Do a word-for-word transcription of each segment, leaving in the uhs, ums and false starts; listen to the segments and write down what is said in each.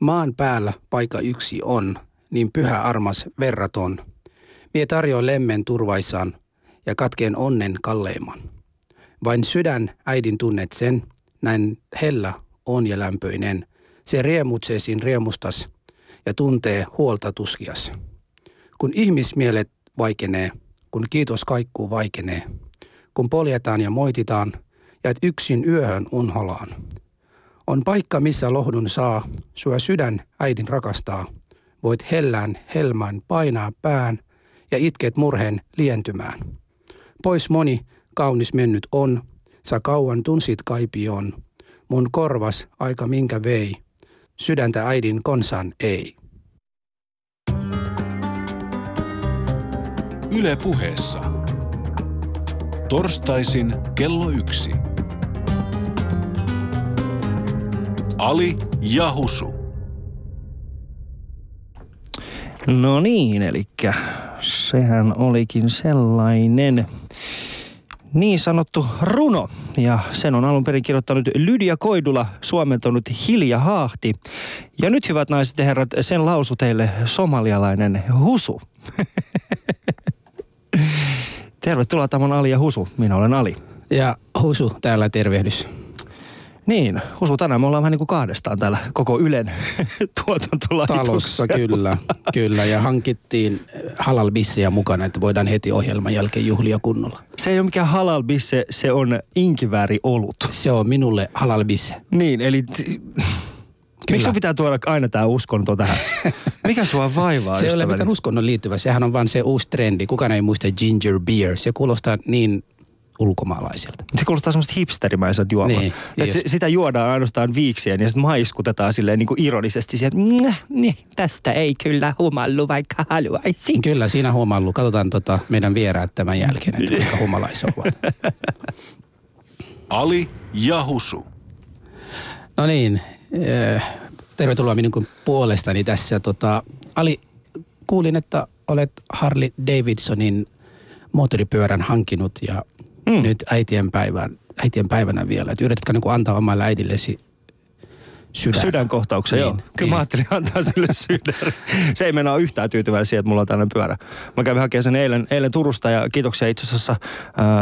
Maan päällä paikka yksi on, niin pyhä armas verraton. Mie tarjoan lemmen turvaisan ja katkeen onnen kalleimman. Vain sydän äidin tunnet sen, näin hellä on ja lämpöinen. Se riemutseesin riemustas ja tuntee huolta tuskias. Kun ihmismielet vaikenee, kun kiitos kaikkuu vaikenee. Kun poljetaan ja moititaan, jäät yksin yöhön unholaan. On paikka, missä lohdun saa, sua sydän äidin rakastaa. Voit hellään helmään painaa pään ja itket murheen lientymään. Pois moni kaunis mennyt on, sä kauan tunsit kaipion. Mun korvas aika minkä vei, sydäntä äidin konsan ei. Yle Puheessa. Torstaisin kello yksi. Ali ja Husu. No niin, elikkä sehän olikin sellainen niin sanottu runo. Ja sen on alun perin kirjoittanut Lydia Koidula, suomentanut Hilja Haahti. Ja nyt, hyvät naiset ja herrat, sen lausu teille somalialainen Husu. Tervetuloa, tämä on Ali ja Husu. Minä olen Ali. Ja Husu, täällä tervehdys. Niin, Husu, tänään me ollaan vähän niin kuin kahdestaan täällä koko Ylen tuotantolaitoksella. Talossa, kyllä, kyllä. Ja hankittiin halal-bissejä mukana, että voidaan heti ohjelman jälkeen juhlia kunnolla. Se ei ole mikään halal-bisse, se on inkivääri-olut. Se on minulle halal-bisse. Niin, eli miksi sun pitää tuoda aina tämä uskonto tähän? Mikä sua vaivaa? Se ei ole mitään uskonnon liittyvä, sehän on vaan se uusi trendi. Kukaan ei muista ginger beer, se kuulostaa niin ulkomaalaiselta. Se kuulostaa semmoista hipsterimäiseltä juomaa. Niin, se, sitä juodaan ainoastaan viikseen ja sitten maiskutetaan silleen niin kuin ironisesti siihen, että niin, tästä ei kyllä humallu, vaikka haluaisin. Kyllä, siinä humallu. Katsotaan tota meidän vieraat tämän jälkeen, että kuinka humalaisia ovat. Ali ja Husu. No niin, tervetuloa minun puolestani tässä. Tota, Ali, kuulin, että olet Harley Davidsonin moottoripyörän hankinut ja Mm. nyt äitien päivän, äitien päivänä vielä. Että yritätkö niin kuin antaa omalle äidillesi sydän. Sydänkohtauksen, niin, joo. Kyllä niin. Mä ajattelin antaa sille sydän. Se ei mennä yhtään tyytyväinen siihen, että mulla on tällainen pyörä. Mä kävin hakemaan sen eilen, eilen Turusta ja kiitoksia itse asiassa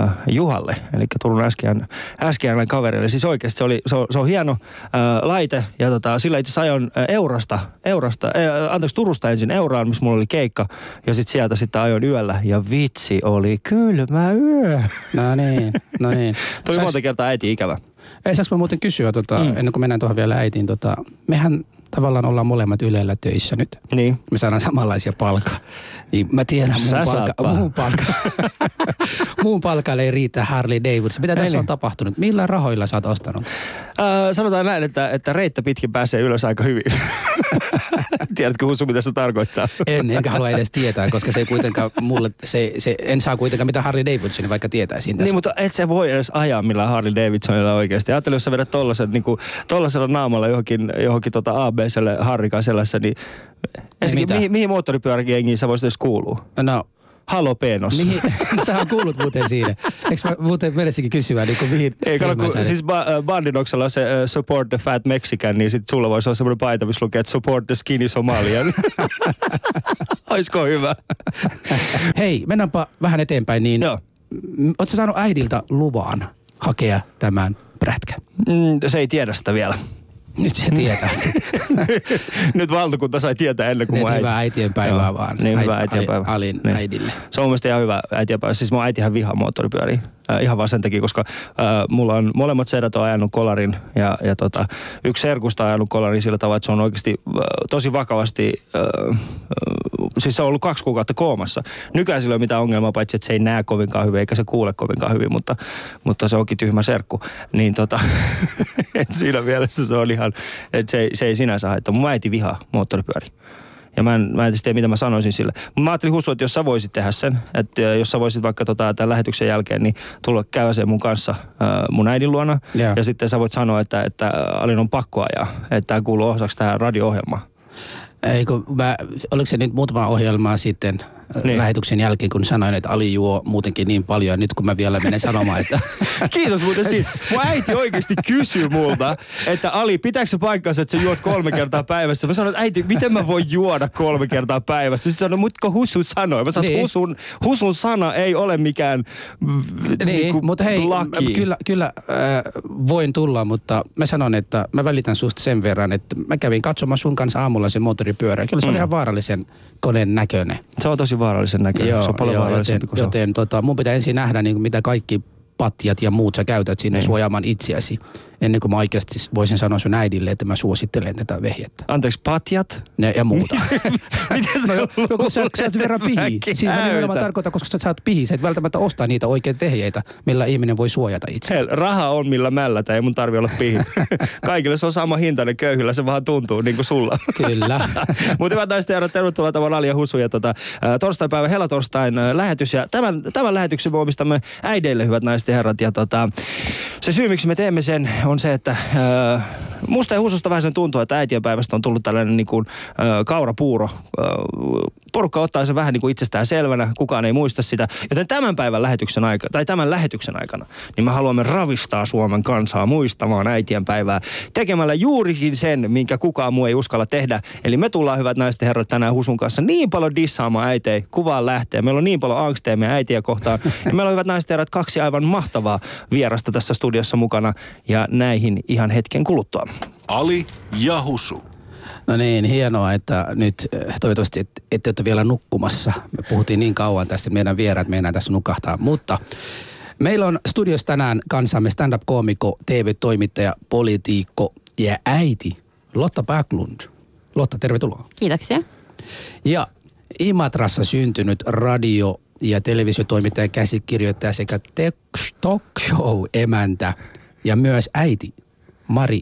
äh, Juhalle, eli Turun äsken, äsken kaverille. Siis oikeasti se, oli, se, on, se on hieno äh, laite ja tota, sillä itse asiassa ajoin Eurasta, Eurasta äh, anteeksi Turusta ensin Euraan, missä mulla oli keikka ja sitten sieltä sitten ajoin yöllä ja vitsi oli kylmä yö. No niin, no niin. Toi Sais... monta kertaa äiti ikävä. Ei, saanko mä muuten kysyä, tota, mm. ennen kuin mennään tuohon vielä äitiin, tota, mehän tavallaan ollaan molemmat Ylellä töissä nyt. Niin. Me saadaan samanlaisia palkaa. Niin mä tiedän, muun palka, muun palka, muun palkalle ei riitä Harley Davidson. Mitä ei tässä niin. on tapahtunut? Millä rahoilla sä oot ostanut? Öö, sanotaan näin, että, että reittä pitkin pääsee ylös aika hyvin. Tiedätkö, Husu, mitä se tarkoittaa? En, enkä halua edes tietää, koska se ei kuitenkaan mulle, se, se, en saa kuitenkaan mitään Harley Davidsonia, vaikka tietäisin tästä. Niin, mutta et se voi edes ajaa millään Harley Davidsonilla oikeasti. Ajattelin, jos sä vedät tollasella, niin kuin, tollasella naamalla johonkin, johonkin tota A B-selle harrikaan sellaisessa, niin ensinnäkin, mihin, mihin moottoripyöräkiengiin sä voisit edes kuulua? No. Halopenos. Mihin, sähän kuulut muuten siinä. Eikö mä muuten menisikin kysyä, niin kuin mihin? Ei, kato, kun siis ba- Bandinoksella on se uh, support the fat Mexican, niin sit sulla voisi olla semmoinen paita, missä lukee, että support the skinny Somalian. Oisko hyvä? Hei, mennäänpä vähän eteenpäin, niin no. Ootko sä saanut äidiltä luvan hakea tämän prätkän? Mm, se ei tiedä sitä vielä. Nyt se tietää sitä. Nyt valtakunta sai tietää ennen kuin mun äiti. Hyvää äitienpäivää vaan. Niin, hyvää äitienpäivää. Alin niin. äidille. Se on mielestäni ihan hyvä äitienpäivä. Siis mun äitihän vihaa moottoripyöriä. Äh, ihan vaan sen takia, koska äh, mulla on molemmat sedät on ajanut kolarin. Ja, ja tota, yksi serkusta on ajanut kolarin sillä tavalla, että se on oikeasti äh, tosi vakavasti. Äh, siis se on ollut kaksi kuukautta koomassa. Nykyään sillä ei ole mitään ongelmaa, paitsi että se ei näe kovinkaan hyvin, eikä se kuule kovinkaan hyvin. Mutta, mutta se onkin tyhmä serkku. Niin tota, siinä mielessä se on ihan. Että se, se ei sinänsä haittaa. Mun äiti vihaa moottoripyöriä. Ja mä en, mä en tiedä, mitä mä sanoisin sille. Mä ajattelin, Husu, että jos sä voisit tehdä sen, että jos sä voisit vaikka tota, tämän lähetyksen jälkeen, niin tulla käydä sen mun kanssa äh, mun äidin luona. Yeah. Ja sitten sä voit sanoa, että, että Alin on pakko ajaa. Että tää kuuluu osaksi tähän radio-ohjelmaan. Eikö, mä, oliko se nyt muutama ohjelmaa sitten niin. lähetyksen jälkeen, kun sanoin, että Ali juo muutenkin niin paljon. Ja nyt kun mä vielä menen sanomaan, että... Kiitos muuten siitä. Mun äiti oikeasti kysyi multa, että Ali, pitääkö se paikkansa, että sä juot kolme kertaa päivässä? Mä sanoin, että äiti, miten mä voin juoda kolme kertaa päivässä? Sitten sanoin, mutta Husu sanoi. Mä sanoin, että niin. husun, husun sana ei ole mikään niin, niinku, mutta hei, laki. Kyllä, kyllä äh, voin tulla, mutta mä sanon, että mä välitän susta sen verran, että mä kävin katsomaan sun kanssa aamulla sen moottoripyörän. Kyllä se mm. oli ihan vaarallisen koneen näköinen. Se on tosi vaarallisen näköinen. Joo, se on paljon joo, vaarallisempi kuin joten, se joten tota, mun pitää ensin nähdä, niin, mitä kaikki patjat ja muut sä käytät sinne niin. suojaamaan itseäsi. Ennen kuin mä oikeasti voisin sanoa sun äidille, että mä suosittelen tätä vehjettä. Anteeksi, patjat? Ne ja muuta. Miten sä luulet, no, kun sä, sä oot verran pihi. Siinä mä nimenomaan tarkoitan, koska sä oot pihi. Sä et välttämättä ostaa niitä oikeita vehjeitä, millä ihminen voi suojata itse. Hei, raha on millä mällätä, ei mun tarvi olla pihi. Kaikille se on sama hintainen köyhillä, se vähän tuntuu niin kuin sulla. Kyllä. Mutta hyvät naiset ja herrat, tervetuloa tämän Ali ja Husu ja tota, äh, torstaipäivä, helatorstain äh, lähetys. Ja tämän, tämän lähetyksen me omistamme äideille, hyvät naiset ja herrat. Ja tota, se syy, miksi me teemme sen, on se, että äh, musta ja Hususta vähän sen tuntuu, että äitienpäivästä on tullut tällainen niin kuin, äh, kaurapuuro. Äh, porukka ottaa sen vähän niin kuin itsestään selvänä, kukaan ei muista sitä. Joten tämän päivän lähetyksen aikana, tai tämän lähetyksen aikana, niin me haluamme ravistaa Suomen kansaa muistamaan äitienpäivää tekemällä juurikin sen, minkä kukaan muu ei uskalla tehdä. Eli me tullaan, hyvät naiset ja herrat, tänään Husun kanssa niin paljon dissaamaan äitejä, kuvaan lähtee. Meillä on niin paljon angstia meidän äitiä kohtaan. Ja meillä on, hyvät naiset ja herrat, kaksi aivan mahtavaa vierasta tässä studiossa mukana. Ja näihin ihan hetken kuluttua. Ali ja Husu. No niin, hienoa, että nyt toivottavasti et, ette ole vielä nukkumassa. Me puhuttiin niin kauan tästä, että meidän vieraat meinaa tässä nukahtaa. Mutta meillä on studiossa tänään kansamme stand-up-koomikko, T V-toimittaja, politiikko ja äiti Lotta Backlund. Lotta, tervetuloa. Kiitoksia. Ja Imatrassa syntynyt radio- ja televisiotoimittaja, käsikirjoittaja sekä talk show-emäntä ja myös äiti Mari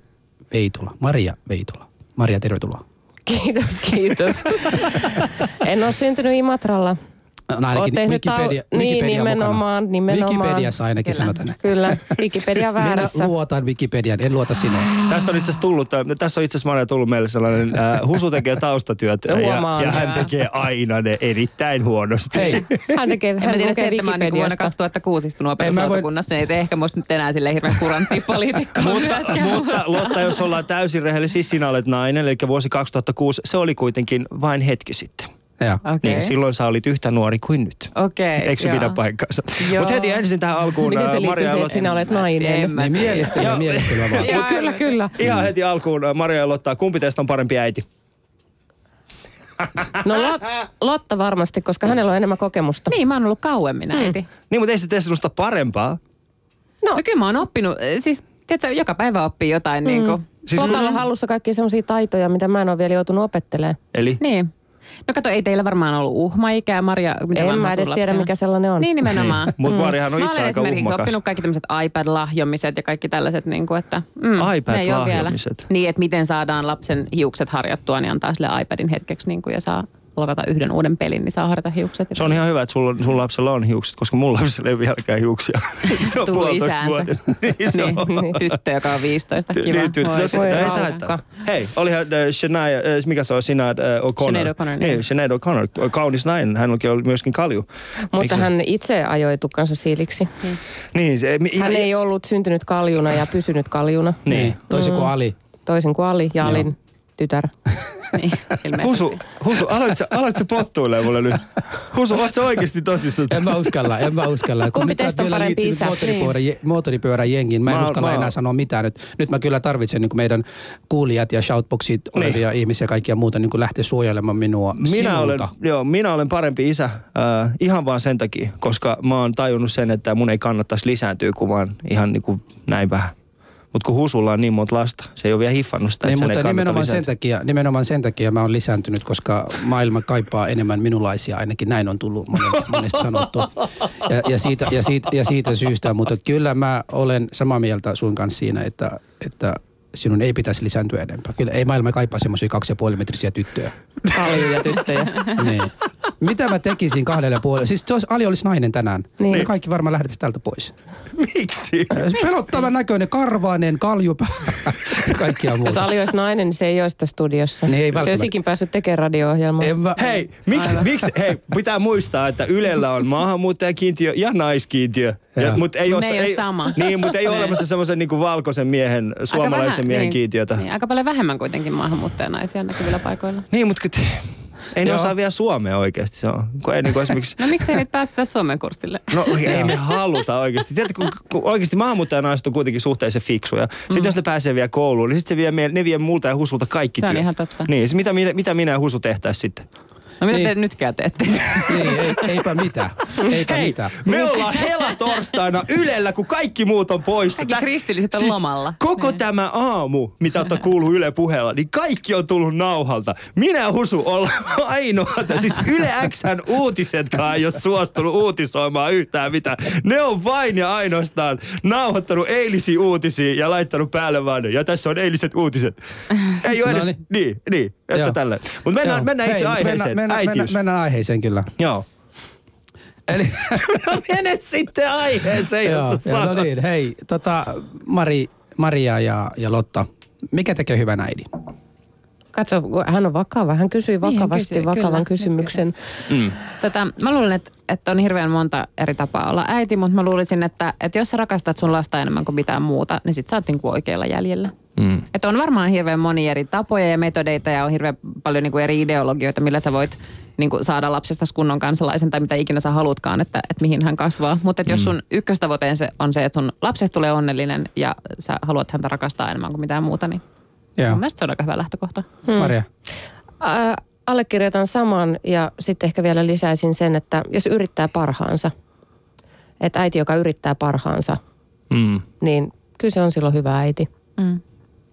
Veitola. Maria Veitola. Maria, tervetuloa. Kiitos, kiitos. En ole syntynyt Imatralla. No ainakin Wikipedia, al... niin, nimenomaan, nimenomaan. Wikipediassa ainakin sanotaan näin. Kyllä, Wikipedia väärässä. Minä luotan Wikipedian, en luota sinua. Tästä on itse asiassa tullut, tässä on itse asiassa Maria tullut meille sellainen, äh, Husu tekee taustatyöt ja, ja hän tekee aina ne erittäin huonosti. Hei. Hän tekee, hän en mä tiedä se, että mä oon niin vuonna kaksituhattakuusi istunut opetuslautakunnassa, niin voi... ei ehkä musta nyt enää silleen hirveän kuranttia poliitikkoa. mutta, mutta Lotta, jos ollaan täysin rehellisiä, sinä olet nainen, eli vuosi kaksituhattakuusi, se oli kuitenkin vain hetki sitten. Okay. Niin silloin sä olit yhtä nuori kuin nyt. Okei. Okay, eikö se pidä paikkaansa? Mutta heti ensin tähän alkuun. Miten se liittyy siihen, että sinä olet nainen? Niin mielistelyä, mielistelyä vaan. Jaa, kyllä, kyllä. Ihan heti alkuun Maria ja Lotta, kumpi teistä on parempi äiti? No Lot, Lotta varmasti, koska hänellä on enemmän kokemusta. Niin, mä oon ollut kauemmin äiti. Mm. Niin, mutta ei se tee sinusta parempaa. No, no kyllä mä oon oppinut. Siis, tiedätkö, joka päivä oppii jotain. Mm. Niin kuin. Siis, Lotalla on hallussa kaikkia sellaisia taitoja, mitä mä en ole vielä joutunut opettelemaan. Eli? Niin. No kato, ei teillä varmaan ollut uhmaikää, Maria. En mä edes tiedä, mikä sellainen on. Niin nimenomaan. Niin. Mutta Mariahan on mm. itse aika uhmakas. Mä olen esimerkiksi oppinut kaikki tämmöiset iPad-lahjomiset ja kaikki tällaiset, niin kuin, että... Mm, iPad-lahjomiset? Niin, että miten saadaan lapsen hiukset harjattua, niin antaa sille iPadin hetkeksi niin kuin, ja saa ladata yhden uuden pelin, niin saa harjata hiukset. Se on ihan hyvä, että sulla, sun lapsella on hiukset, koska mun lapsella ei vieläkään hiuksia. Se on tullut isäänsä. Niin, se on. Niin, tyttö, joka on viisitoista. Kiva. Niin, tyttö. No, voi raukka. Hei, olihan Sinéad, mikä se on, Sinéad O'Connor. Niin, Sinéad O'Connor. Kaunis nainen. Hän onkin ollut myöskin kalju. Mutta hän itse ajoi tukkansa siiliksi. Niin. Hän ei ollut syntynyt kaljuna ja pysynyt kaljuna. Niin, toisin kuin Ali. Toisin kuin Ali ja Alin tytär. Niin, Husu, Husu, alat sä pottuilee mulle nyt? Husu, oot sä oikeesti tosissaan? En mä uskalla, en mä uskalla. Kumpi teistä on parempi isä? Niin. Moottoripyörän jengiin. Mä en mä, uskalla mä... enää sanoa mitään nyt. Nyt mä kyllä tarvitsen niin meidän kuulijat ja shoutboxit olevia niin. ihmisiä ja kaikkia muuta niin lähteä suojelemaan minua minä sinulta. Olen, joo, minä olen parempi isä äh, ihan vaan sen takia, koska mä oon tajunnut sen, että mun ei kannattaisi lisääntyä, kun vaan ihan niin kuin näin vähän. Mutta kun Husulla on niin monta lasta, se ei ole vielä hiffannut sitä, että sen ei kannata lisääntyä. Nimenomaan sen takia mä oon lisääntynyt, koska maailma kaipaa enemmän minunlaisia, ainakin näin on tullut monesti sanottu. Ja, ja, siitä, ja, siitä, ja siitä syystä, mutta kyllä mä olen samaa mieltä sun kanssa siinä, että, että sinun ei pitäisi lisääntyä enempää. Kyllä ei maailma kaipaa semmoisia kaksi ja puoli metrisiä tyttöjä. Kaljuja tyttöjä. Niin. Mitä mä tekisin kahdelle ja puolelle? Siis jos Ali olisi nainen tänään, niin me kaikki varmaan lähdetään tältä pois. Miksi? Pelottavan näköinen, karvainen, kaljupää, kaikkia muuta. Jos Ali olisi nainen, niin se ei olisi tässä studiossa. Niin ei se olisikin päässyt tekemään radio-ohjelmaa. Mä... Hei, miksi, miksi, hei, pitää muistaa, että Ylellä on maahanmuuttajakiintiö ja naiskiintiö. Ja, mut ei ole, ei, sama. Niin, mutta ei ole olemassa semmoisen niin kuin valkoisen miehen, suomalaisen vähän, miehen niin, kiintiötä. Niin, aika paljon vähemmän kuitenkin maahanmuuttajanaisia näkyvillä paikoilla. Niin, mutta ei ne Joo. osaa vielä suomea oikeasti. Se on. Ei, niin kuin esimerkiksi... No miksei nyt päästä suomen kurssille? No ei me haluta oikeasti. Tiedätkö, kun, kun oikeasti maahanmuuttajanaiset on kuitenkin suhteellisen fiksuja. Sitten mm. jos ne pääsee vielä kouluun, niin sit se vie, ne vie multa ja Husulta kaikki työt. Se on ihan totta. Niin, mitä, mitä minä ja Husu tehtäisiin sitten? No mitä niin. te nytkään teette? Niin, ei, eipä mitään. Eipä Hei, mitään. Me ollaan helatorstaina Ylellä, kun kaikki muut on poissa. Kaikki kristilliset on siis lomalla. Koko niin. tämä aamu, mitä ottaa kuuluu Yle puheella, niin kaikki on tullut nauhalta. Minä ja Husu ollaan ainoata. Siis Yle X:n uutisetkaan ei ole suostunut uutisoimaan yhtään mitään. Ne on vain ja ainoastaan nauhoittanut eilisiä uutisia ja laittanut päälle vaan. Ja tässä on eiliset uutiset. Ei ole edes... No niin, niin. niin. Jotta tällä. Mutta mennään, mennään itse aiheeseen. Mennään, mennään, mennään aiheeseen kyllä. Joo. Eli... Mene sitten aiheeseen, jos joo, no niin, hei. Tota, Mari, Maria ja, ja Lotta, mikä tekee hyvän äidin? Katso, hän on vakava. Hän kysyi vakavasti niin, hän kysyi, vakavan kyllä, kysymyksen. Mm. Tota, mä luulen, että, että on hirveän monta eri tapaa olla äiti, mutta mä luulisin, että, että jos sä rakastat sun lasta enemmän kuin mitään muuta, niin sit sä oot niinku oikealla jäljellä. Mm. Että on varmaan hirveän monia eri tapoja ja metodeita ja on hirveän paljon niinku eri ideologioita, millä sä voit niinku saada lapsesta kunnon kansalaisen tai mitä ikinä sä halutkaan, että, että mihin hän kasvaa. Mutta mm. jos sun ykköstavoite on se, että sun lapsesta tulee onnellinen ja sä haluat häntä rakastaa enemmän kuin mitään muuta, niin yeah. mun mielestä se on aika hyvä lähtökohta. Hmm. Maria? Ä, allekirjoitan saman ja sitten ehkä vielä lisäisin sen, että jos yrittää parhaansa, että äiti, joka yrittää parhaansa, mm. niin kyllä se on silloin hyvä äiti. Mm.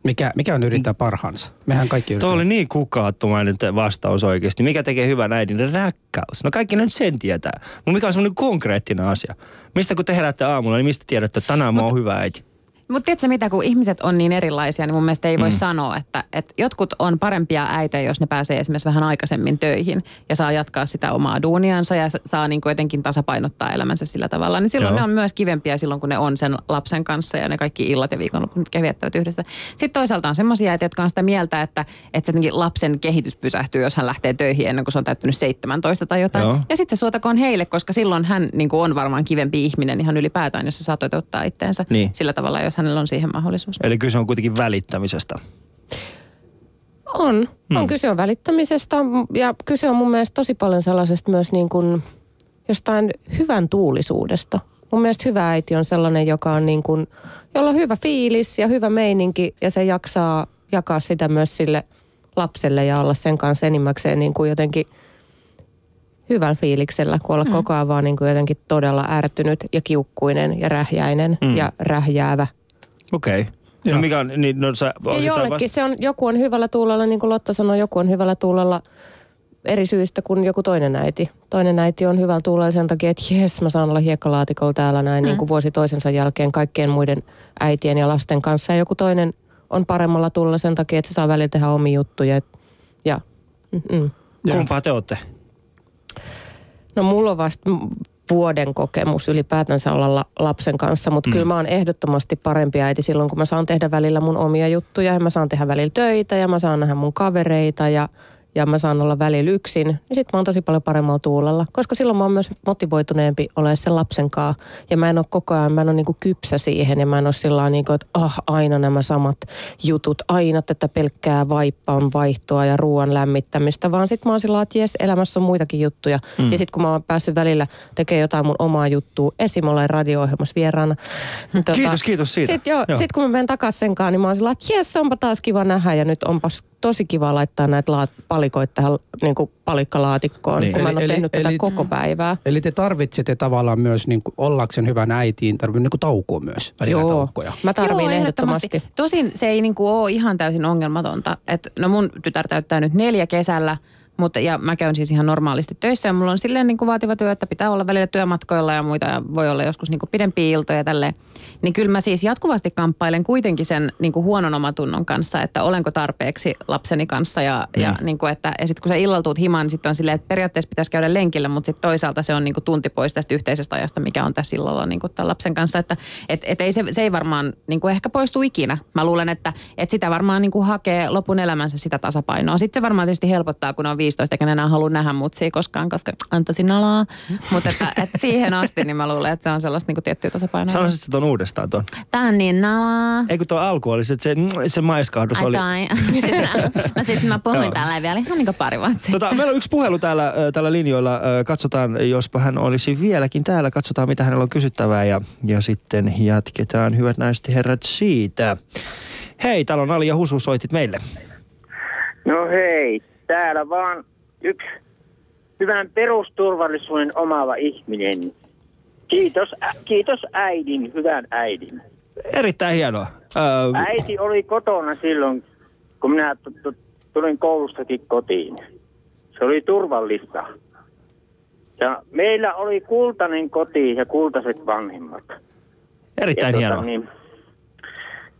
Mikä, mikä on yrittää parhaansa? Mehän kaikki yritetään. Tuo oli niin kukaattomainen vastaus oikeasti. Mikä tekee hyvän äidin? Rakkaus. No kaikki nyt sen tietää. Mutta mikä on semmoinen konkreettinen asia? Mistä kun te heräätte aamulla, niin mistä tiedätte, että tänään mä oon hyvä äiti? Mutta tiedätkö mitä, kun ihmiset on niin erilaisia, niin mun mielestä ei voi mm. sanoa, että, että jotkut on parempia äitejä, jos ne pääsee esimerkiksi vähän aikaisemmin töihin ja saa jatkaa sitä omaa duuniansa ja saa niin kuin jotenkin tasapainottaa elämänsä sillä tavalla. Niin silloin Joo. ne on myös kivempiä silloin, kun ne on sen lapsen kanssa ja ne kaikki illat ja viikonloput, mitkä viettävät yhdessä. Sitten toisaalta on semmoisia äitejä, jotka on sitä mieltä, että, että se lapsen kehitys pysähtyy, jos hän lähtee töihin ennen kuin se on täyttynyt seitsemäntoista tai jotain. Joo. Ja sitten se suotakoon heille, koska silloin hän niin kuin on varmaan kivempi ihminen ihan ylipäätään, jos se saa toteuttaa itteensä niin. sillä tavalla, jos hänellä on siihen mahdollisuus. Eli kyse on kuitenkin välittämisestä. On. Hmm. On kyse on välittämisestä ja kyse on mun mielestä tosi paljon sellaisesta myös niin kuin jostain hyvän tuulisuudesta. Mun mielestä hyvä äiti on sellainen, joka on niin kuin, jolla on hyvä fiilis ja hyvä meininki ja se jaksaa jakaa sitä myös sille lapselle ja olla sen kanssa enimmäkseen niin kuin jotenkin hyvällä fiiliksellä, kun olla mm. koko ajan vaan niin kuin jotenkin todella ärtynyt ja kiukkuinen ja rähjäinen mm. ja rähjäävä. Okei. Okay. No mikä on, niin no sä... Ja jollekin se on, joku on hyvällä tuulella, niin kuin Lotta sanoi, joku on hyvällä tuulella eri syistä kuin joku toinen äiti. Toinen äiti on hyvällä tuulella sen takia, että jes, mä saan olla hiekkalaatikolla täällä näin mm. niin kuin vuosi toisensa jälkeen kaikkien muiden äitien ja lasten kanssa. Ja joku toinen on paremmalla tuulella sen takia, että se saa välillä tehdä omia juttuja. Ja, mm-mm. Kumpaa te ootte? No mulla on vasta vuoden kokemus ylipäätänsä olla lapsen kanssa, mutta mm. kyllä mä oon ehdottomasti parempi äiti silloin, kun mä saan tehdä välillä mun omia juttuja ja mä saan tehdä välillä töitä ja mä saan nähdä mun kavereita ja, ja mä saan olla välillä yksin. Ja sit mä oon tosi paljon paremmalla tuulella, koska silloin mä oon myös motivoituneempi olemaan sen lapsen kanssa ja mä en oo koko ajan, mä en oo niinku kypsä siihen ja mä en oo sillä niinku, että ah, aina nämä samat jutut, aina tätä pelkkää vaippan vaihtoa ja ruoan lämmittämistä, vaan sit mä oon sillä että jes, elämässä on muitakin juttuja. Mm. Ja sit kun mä oon päässyt välillä tekemään jotain mun omaa juttua, esim. Olen radio-ohjelmassa vieraana. Tuota, kiitos, kiitos siitä. Sit, jo, joo. sit kun mä menen takas senkaan, niin mä oon sillä että jes, onpa taas kiva nähdä ja nyt onpas tosi kiva laittaa näitä laat, palikoita tähän niin kuin palikkalaatikkoon, niin. kun mä en ole eli, tehnyt eli, tätä koko päivää. Eli te tarvitsette tavallaan myös niin kuin ollakseen hyvän äitiin, tarvitsette niin taukoa myös, välillä taukoja. Mä tarviin Joo, ehdottomasti. ehdottomasti. Tosin se ei niin kuin ole ihan täysin ongelmatonta. Et, no mun tytär täyttää nyt neljä kesällä. Mutta, ja mä käyn siis ihan normaalisti töissä ja mulla on silleen niin kuin vaativa työ, että pitää olla välillä työmatkoilla ja muita ja voi olla joskus niin kuin pidempiä iltoja ja tälleen. Niin kyllä mä siis jatkuvasti kamppailen kuitenkin sen niin kuin huonon omatunnon kanssa, että olenko tarpeeksi lapseni kanssa ja, mm. ja, niin kuin, että, ja sit kun sä illalla tuut himaan, niin sit on silleen, että periaatteessa pitäisi käydä lenkillä, mutta sit toisaalta se on niin kuin tunti pois tästä yhteisestä ajasta, mikä on tässä illalla niin kuin tämän lapsen kanssa. Että et, et ei se, se ei varmaan niin kuin ehkä poistu ikinä. Mä luulen, että et sitä varmaan niin kuin hakee lopun elämänsä sitä tasapainoa. Sitten se varmaan tietysti helpottaa, kun on viisitoista, eikä enää halua nähdä mutsia koskaan, koska antaisin alaa. Mm. Mutta et siihen asti niin mä luulen, että se on sellaista niin kuin tiettyä tasapainoa. Sanoisit se ton uudestaan ton? Tää on niin nalaa. Ei kun tuo alku oli, se, se, se maiskahdus ai, oli. Ai no siis mä puhuin täällä vielä ihan niin kuin pari vuotta sitten. Tota, meillä on yksi puhelu täällä, täällä linjoilla. Katsotaan, jospa hän olisi vieläkin täällä. Katsotaan, mitä hänellä on kysyttävää ja, ja sitten jatketaan. Hyvät naiset herrat siitä. Hei, täällä on Ali ja Husu, soitit meille. No hei, täällä vaan yksi hyvän perusturvallisuuden omaava ihminen. Kiitos, ä, kiitos äidin, hyvän äidin. Erittäin hienoa. Ä... Äiti oli kotona silloin, kun minä t- t- tulin koulustakin kotiin. Se oli turvallista. Ja meillä oli kultainen koti ja kultaiset vanhemmat. Erittäin ja hienoa. Tuota, niin,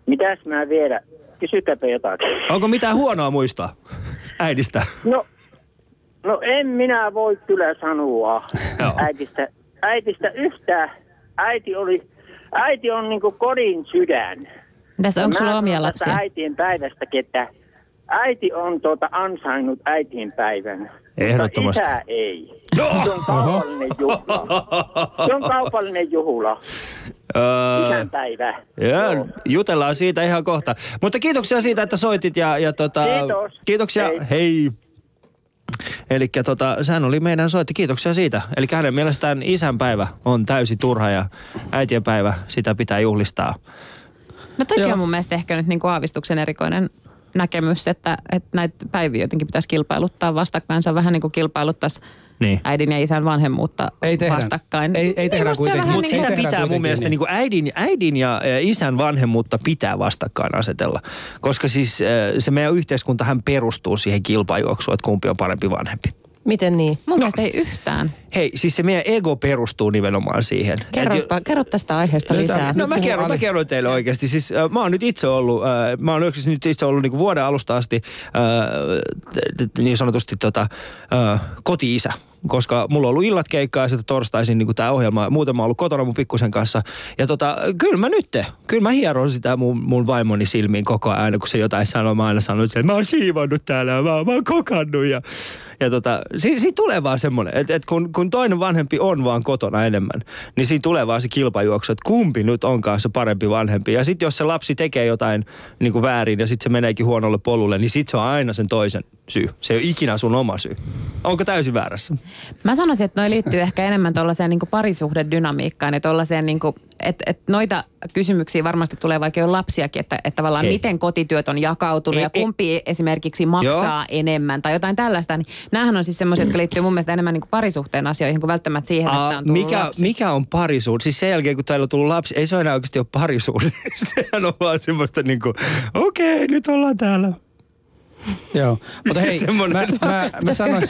mitäs mä vielä? Kysykääpä jotakin. Onko mitään huonoa muistaa äidistä? No, no en minä voi kyllä sanoa äitistä, äitistä yhtään. Äiti, oli, äiti on niin kuin kodin sydän. Tässä onko sulla omia lapsia? Äitien päivästäkin, että äiti on tuota ansainnut äitien päivän. Ehdottomasti. Isä ei. No! Se on kaupallinen juhla. Se on kaupallinen juhla. Isänpäivä. Joo, jutellaan siitä ihan kohta. Mutta kiitoksia siitä, että soitit ja, ja tota, kiitos. Kiitoksia. Hei. Hei. Elikkä tota, sehän oli meidän soitti. Kiitoksia siitä. Elikkä hänen mielestään isänpäivä on täysin turha ja äitienpäivä, sitä pitää juhlistaa. No toki on mun mielestä ehkä nyt niinku aavistuksen erikoinen näkemys, että, että näitä päiviä jotenkin pitäisi kilpailuttaa vastakkain. Se on vähän niin kuin kilpailuttaisiin niin äidin ja isän vanhemmuutta ei vastakkain. Ei, ei tehdä kuitenkin. Mutta sitä pitää mun mielestä niin. Niin äidin, äidin ja isän vanhemmuutta pitää vastakkain asetella. Koska siis se meidän yhteiskuntahan perustuu siihen kilpajuoksuun, että kumpi on parempi vanhempi. Miten niin? Mun mielestä no. ei yhtään. Hei, siis se meidän ego perustuu nimenomaan siihen. Kerropa, kerro tästä aiheesta lisää. No mä kerron, mä kerron teille oikeasti. Siis äh, mä oon nyt itse ollut, äh, mä oon nyt itse ollut niin kuin vuoden alusta asti äh, niin sanotusti tota, äh, koti-isä. Koska mulla on ollut illat keikkaa ja sitten torstaisin niin kuin tää ohjelma. Muuten mä oon ollut kotona mun pikkusen kanssa. Ja tota, kyllä mä nyt, kyllä mä hieron sitä mun, mun vaimoni silmiin koko ajan. Aina kun se jotain sanoo, mä aina sanon, että mä oon siivannut täällä ja mä, mä oon kokannut. Ja, ja tota, si, siitä tulee vaan semmoinen, että et kun, kun toinen vanhempi on vaan kotona enemmän, niin siinä tulee vaan se kilpajuoksu, että kumpi nyt onkaan se parempi vanhempi. Ja sitten jos se lapsi tekee jotain niin kuin väärin ja sitten se meneekin huonolle polulle, niin sitten se on aina sen toisen syy. Se ei ole ikinä sun oma syy. Onko täysin väärässä? Mä sanoisin, että noi liittyy ehkä enemmän tuollaiseen niinku parisuhdedynamiikkaan ja tuollaiseen, niinku, että et noita kysymyksiä varmasti tulee vaikka jo lapsiakin, että et tavallaan hei, miten kotityöt on jakautunut ei, ja kumpi ei, esimerkiksi maksaa joo enemmän tai jotain tällaista. Niin nämähän on siis semmoisia, jotka liittyy mun mielestä enemmän niinku parisuhteen asioihin kuin välttämättä siihen, Aa, että on tullut mikä, lapsi. Mikä on parisuhde? Siis sen jälkeen, kun täällä on tullut lapsi, ei se enää oikeasti ole parisuhde. Sehän on vaan semmoista niinku, okei, okay, nyt ollaan täällä. Joo, mutta hei, mä, mä, mä sanoin...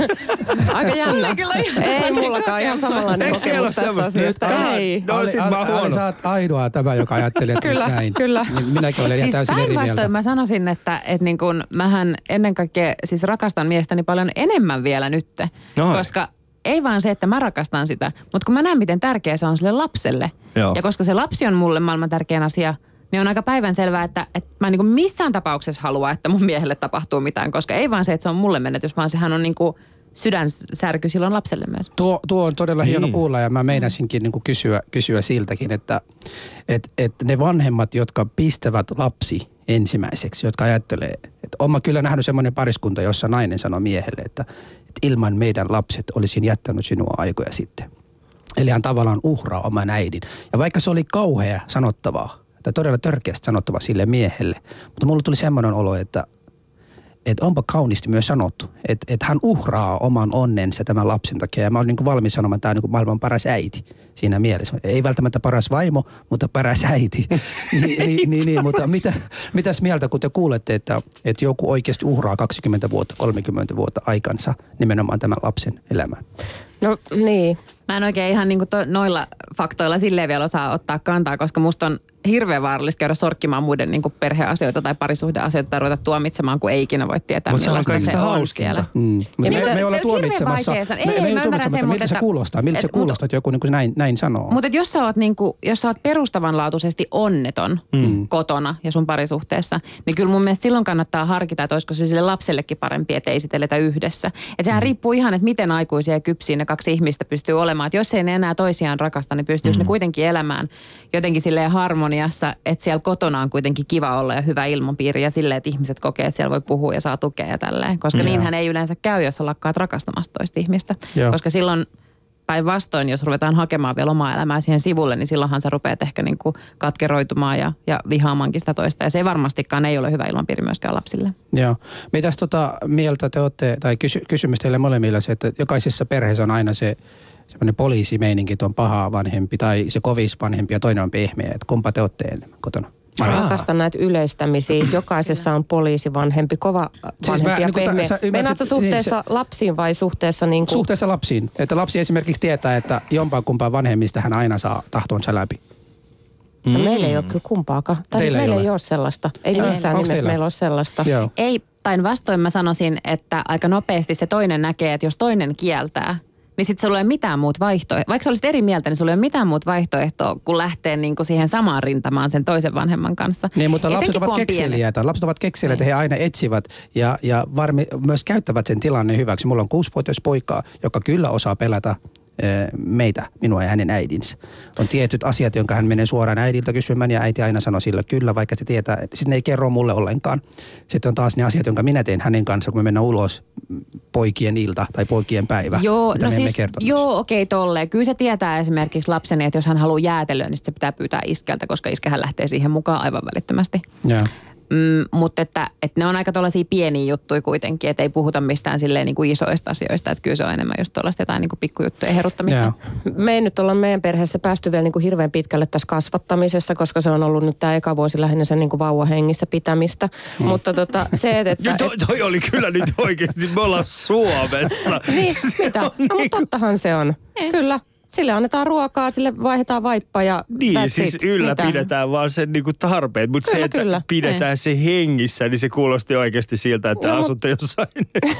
Aika jännä. Ei mullakaan ihan samanlainen kokemus tästä asiasta. Ei. No sit mä huono. Ali, sä oot ainoa tämä, joka ajattelee, että kyllä, näin. Kyllä, kyllä. Niin minäkin olen siis täysin eri mieltä. Siis päinvastoin mä sanoisin, että et niin kun, mähän ennen kaikkea siis rakastan miestäni paljon enemmän vielä nyt. Noin. Koska ei vaan se, että mä rakastan sitä, mutta kun mä näen, miten tärkeä se on sille lapselle. Joo. Ja koska se lapsi on mulle maailman tärkein asia... niin on aika päivänselvää, että, että mä en niin kuin missään tapauksessa halua, että mun miehelle tapahtuu mitään, koska ei vaan se, että se on mulle menetys, vaan sehän on niin kuin sydänsärky silloin lapselle myös. Tuo, tuo on todella hieno mm. kuulla ja mä meinasinkin niin kuin kysyä, kysyä siltäkin, että et, et ne vanhemmat, jotka pistävät lapsi ensimmäiseksi, jotka ajattelee, että oon mä kyllä nähnyt semmoinen pariskunta, jossa nainen sanoo miehelle, että, että ilman meidän lapset olisin jättänyt sinua aikoja sitten. Eli hän tavallaan uhraa oman äidin. Ja vaikka se oli kauhea sanottavaa, tai todella törkeästi sanottava sille miehelle. Mutta mulle tuli semmoinen olo, että että onpa kauniisti myös sanottu, että et hän uhraa oman onnensa tämän lapsen takia. Ja mä olin niin kuin valmis sanomaan, että tämä on niin kuin maailman paras äiti siinä mielessä. Ei välttämättä paras vaimo, mutta paras äiti. Ni, ni, ni, ni, mutta mitä, mitäs mieltä, kun te kuulette, että, että joku oikeasti uhraa kaksikymmentä vuotta, kolmekymmentä vuotta aikansa nimenomaan tämän lapsen elämään? No niin. Mä en oikein ihan niin kuin to, noilla faktoilla silleen vielä osaa ottaa kantaa, koska musta on hirveän vaarallista käydä sorkkimaan muiden niin kuin perheasioita tai parisuhdeasioita tai ruveta tuomitsemaan, kun ei ikinä voi tietää, mutta millaista se on siellä. Mm. Me, niin, me, me ollaan tuomitsemassa, me, ei, me ei ole tuomitsemassa, miltä se kuulostaa, miltä se kuulostaa, että joku niin kuin näin, näin sanoo. Mutta jos sä oot, niin kuin, jos sä oot perustavanlaatuisesti onneton mm. kotona ja sun parisuhteessa, niin kyllä mun mielestä silloin kannattaa harkita, että olisiko se sille lapsellekin parempi, että ei sit eletä yhdessä. Että sehän mm. riippuu ihan, että miten aikuisia ja kypsiä ne kaksi ihmistä pystyy olemaan. Että jos ei ne enää toisiaan rakasta, niin pystyisi mm. ne kuitenkin elämään jotenkin silleen harmoniassa, että siellä kotona on kuitenkin kiva olla ja hyvä ilmapiiri ja silleen, että ihmiset kokee, että siellä voi puhua ja saa tukea ja tälleen. Koska yeah. niinhän ei yleensä käy, jos lakkaat rakastamasta toista ihmistä. Yeah. Koska silloin päinvastoin, jos ruvetaan hakemaan vielä omaa elämää siihen sivulle, niin silloinhan sä rupeat ehkä niin kuin katkeroitumaan ja, ja vihaamaankin sitä toista. Ja se varmastikaan ei ole hyvä ilmapiiri myöskään lapsille. Joo. Mitäs tota mieltä te olette, tai kysy- kysymys teille molemmilla se, että jokaisessa perheessä on aina se semmoinen poliisimeininki, että on paha vanhempi tai se kovis vanhempi ja toinen on pehmeä. Että kumpa te olette kotona? Mä rakastan näitä yleistämisiä. Jokaisessa on poliisi vanhempi, kova vanhempi siis ja niin pehmeä. Meinaatko suhteessa niin, se, lapsiin vai suhteessa niin kuin? Suhteessa lapsiin. Että lapsi esimerkiksi tietää, että jompaan kumpaan vanhemmista hän aina saa tahtonsa läpi. Mm. No meillä ei ole kyllä kumpaakaan. Tai siis meillä ei ole sellaista. Ei, ei missään nimessä teillä? Meillä ole sellaista. Joo. Ei, päinvastoin mä sanoisin, että aika nopeasti se toinen näkee, että jos toinen kieltää, niin sitten sulla ei ole mitään muut vaihtoehtoa. Vaikka sä olisit eri mieltä, niin sulla ei ole mitään muut vaihtoehtoa, kun lähtee niinku siihen samaan rintamaan sen toisen vanhemman kanssa. Niin, mutta lapset ovat kekseliäitä. Lapset ovat kekseliäitä, he aina etsivät ja, ja varmi, myös käyttävät sen tilanne hyväksi. Mulla on kuusivuotias poika, joka kyllä osaa pelätä meitä, minua ja hänen äidinsä. On tietyt asiat, jonka hän menee suoraan äidiltä kysymään ja äiti aina sanoo sillä kyllä, vaikka se tietää. Sitten ne ei kerro mulle ollenkaan. Sitten on taas ne asiat, jonka minä teen hänen kanssa, kun me mennään ulos poikien ilta tai poikien päivä. Joo, no siis, joo okei, okay, tolleen. Kyllä se tietää esimerkiksi lapseni, että jos hän haluaa jäätelöä, niin se pitää pyytää iskältä, koska iskähän lähtee siihen mukaan aivan välittömästi. Joo. Mm, mutta että, että ne on aika tuollaisia pieniä juttuja kuitenkin, että ei puhuta mistään silleen niin kuin isoista asioista, että kyllä se on enemmän just tuollaista jotain niin kuin pikkujuttuja heruttamista. Yeah. Me ei nyt olla meidän perheessä päästy vielä niin kuin hirveän pitkälle tässä kasvattamisessa, koska se on ollut nyt tämä eka vuosi lähinnä sen niin kuin vauva hengissä pitämistä. Mm. Mutta tota se, että... että toi, toi oli kyllä nyt oikeasti, me ollaan Suomessa. Niin, mitä? No niin... mutta tottahan se on, eh. kyllä. Sille annetaan ruokaa, sille vaihdetaan vaippaa ja niin, siis it. Yllä mitä? Pidetään vaan sen niinku tarpeet, mutta se, että kyllä. pidetään ei. se hengissä, niin se kuulosti oikeasti siltä, että no, asutte jossain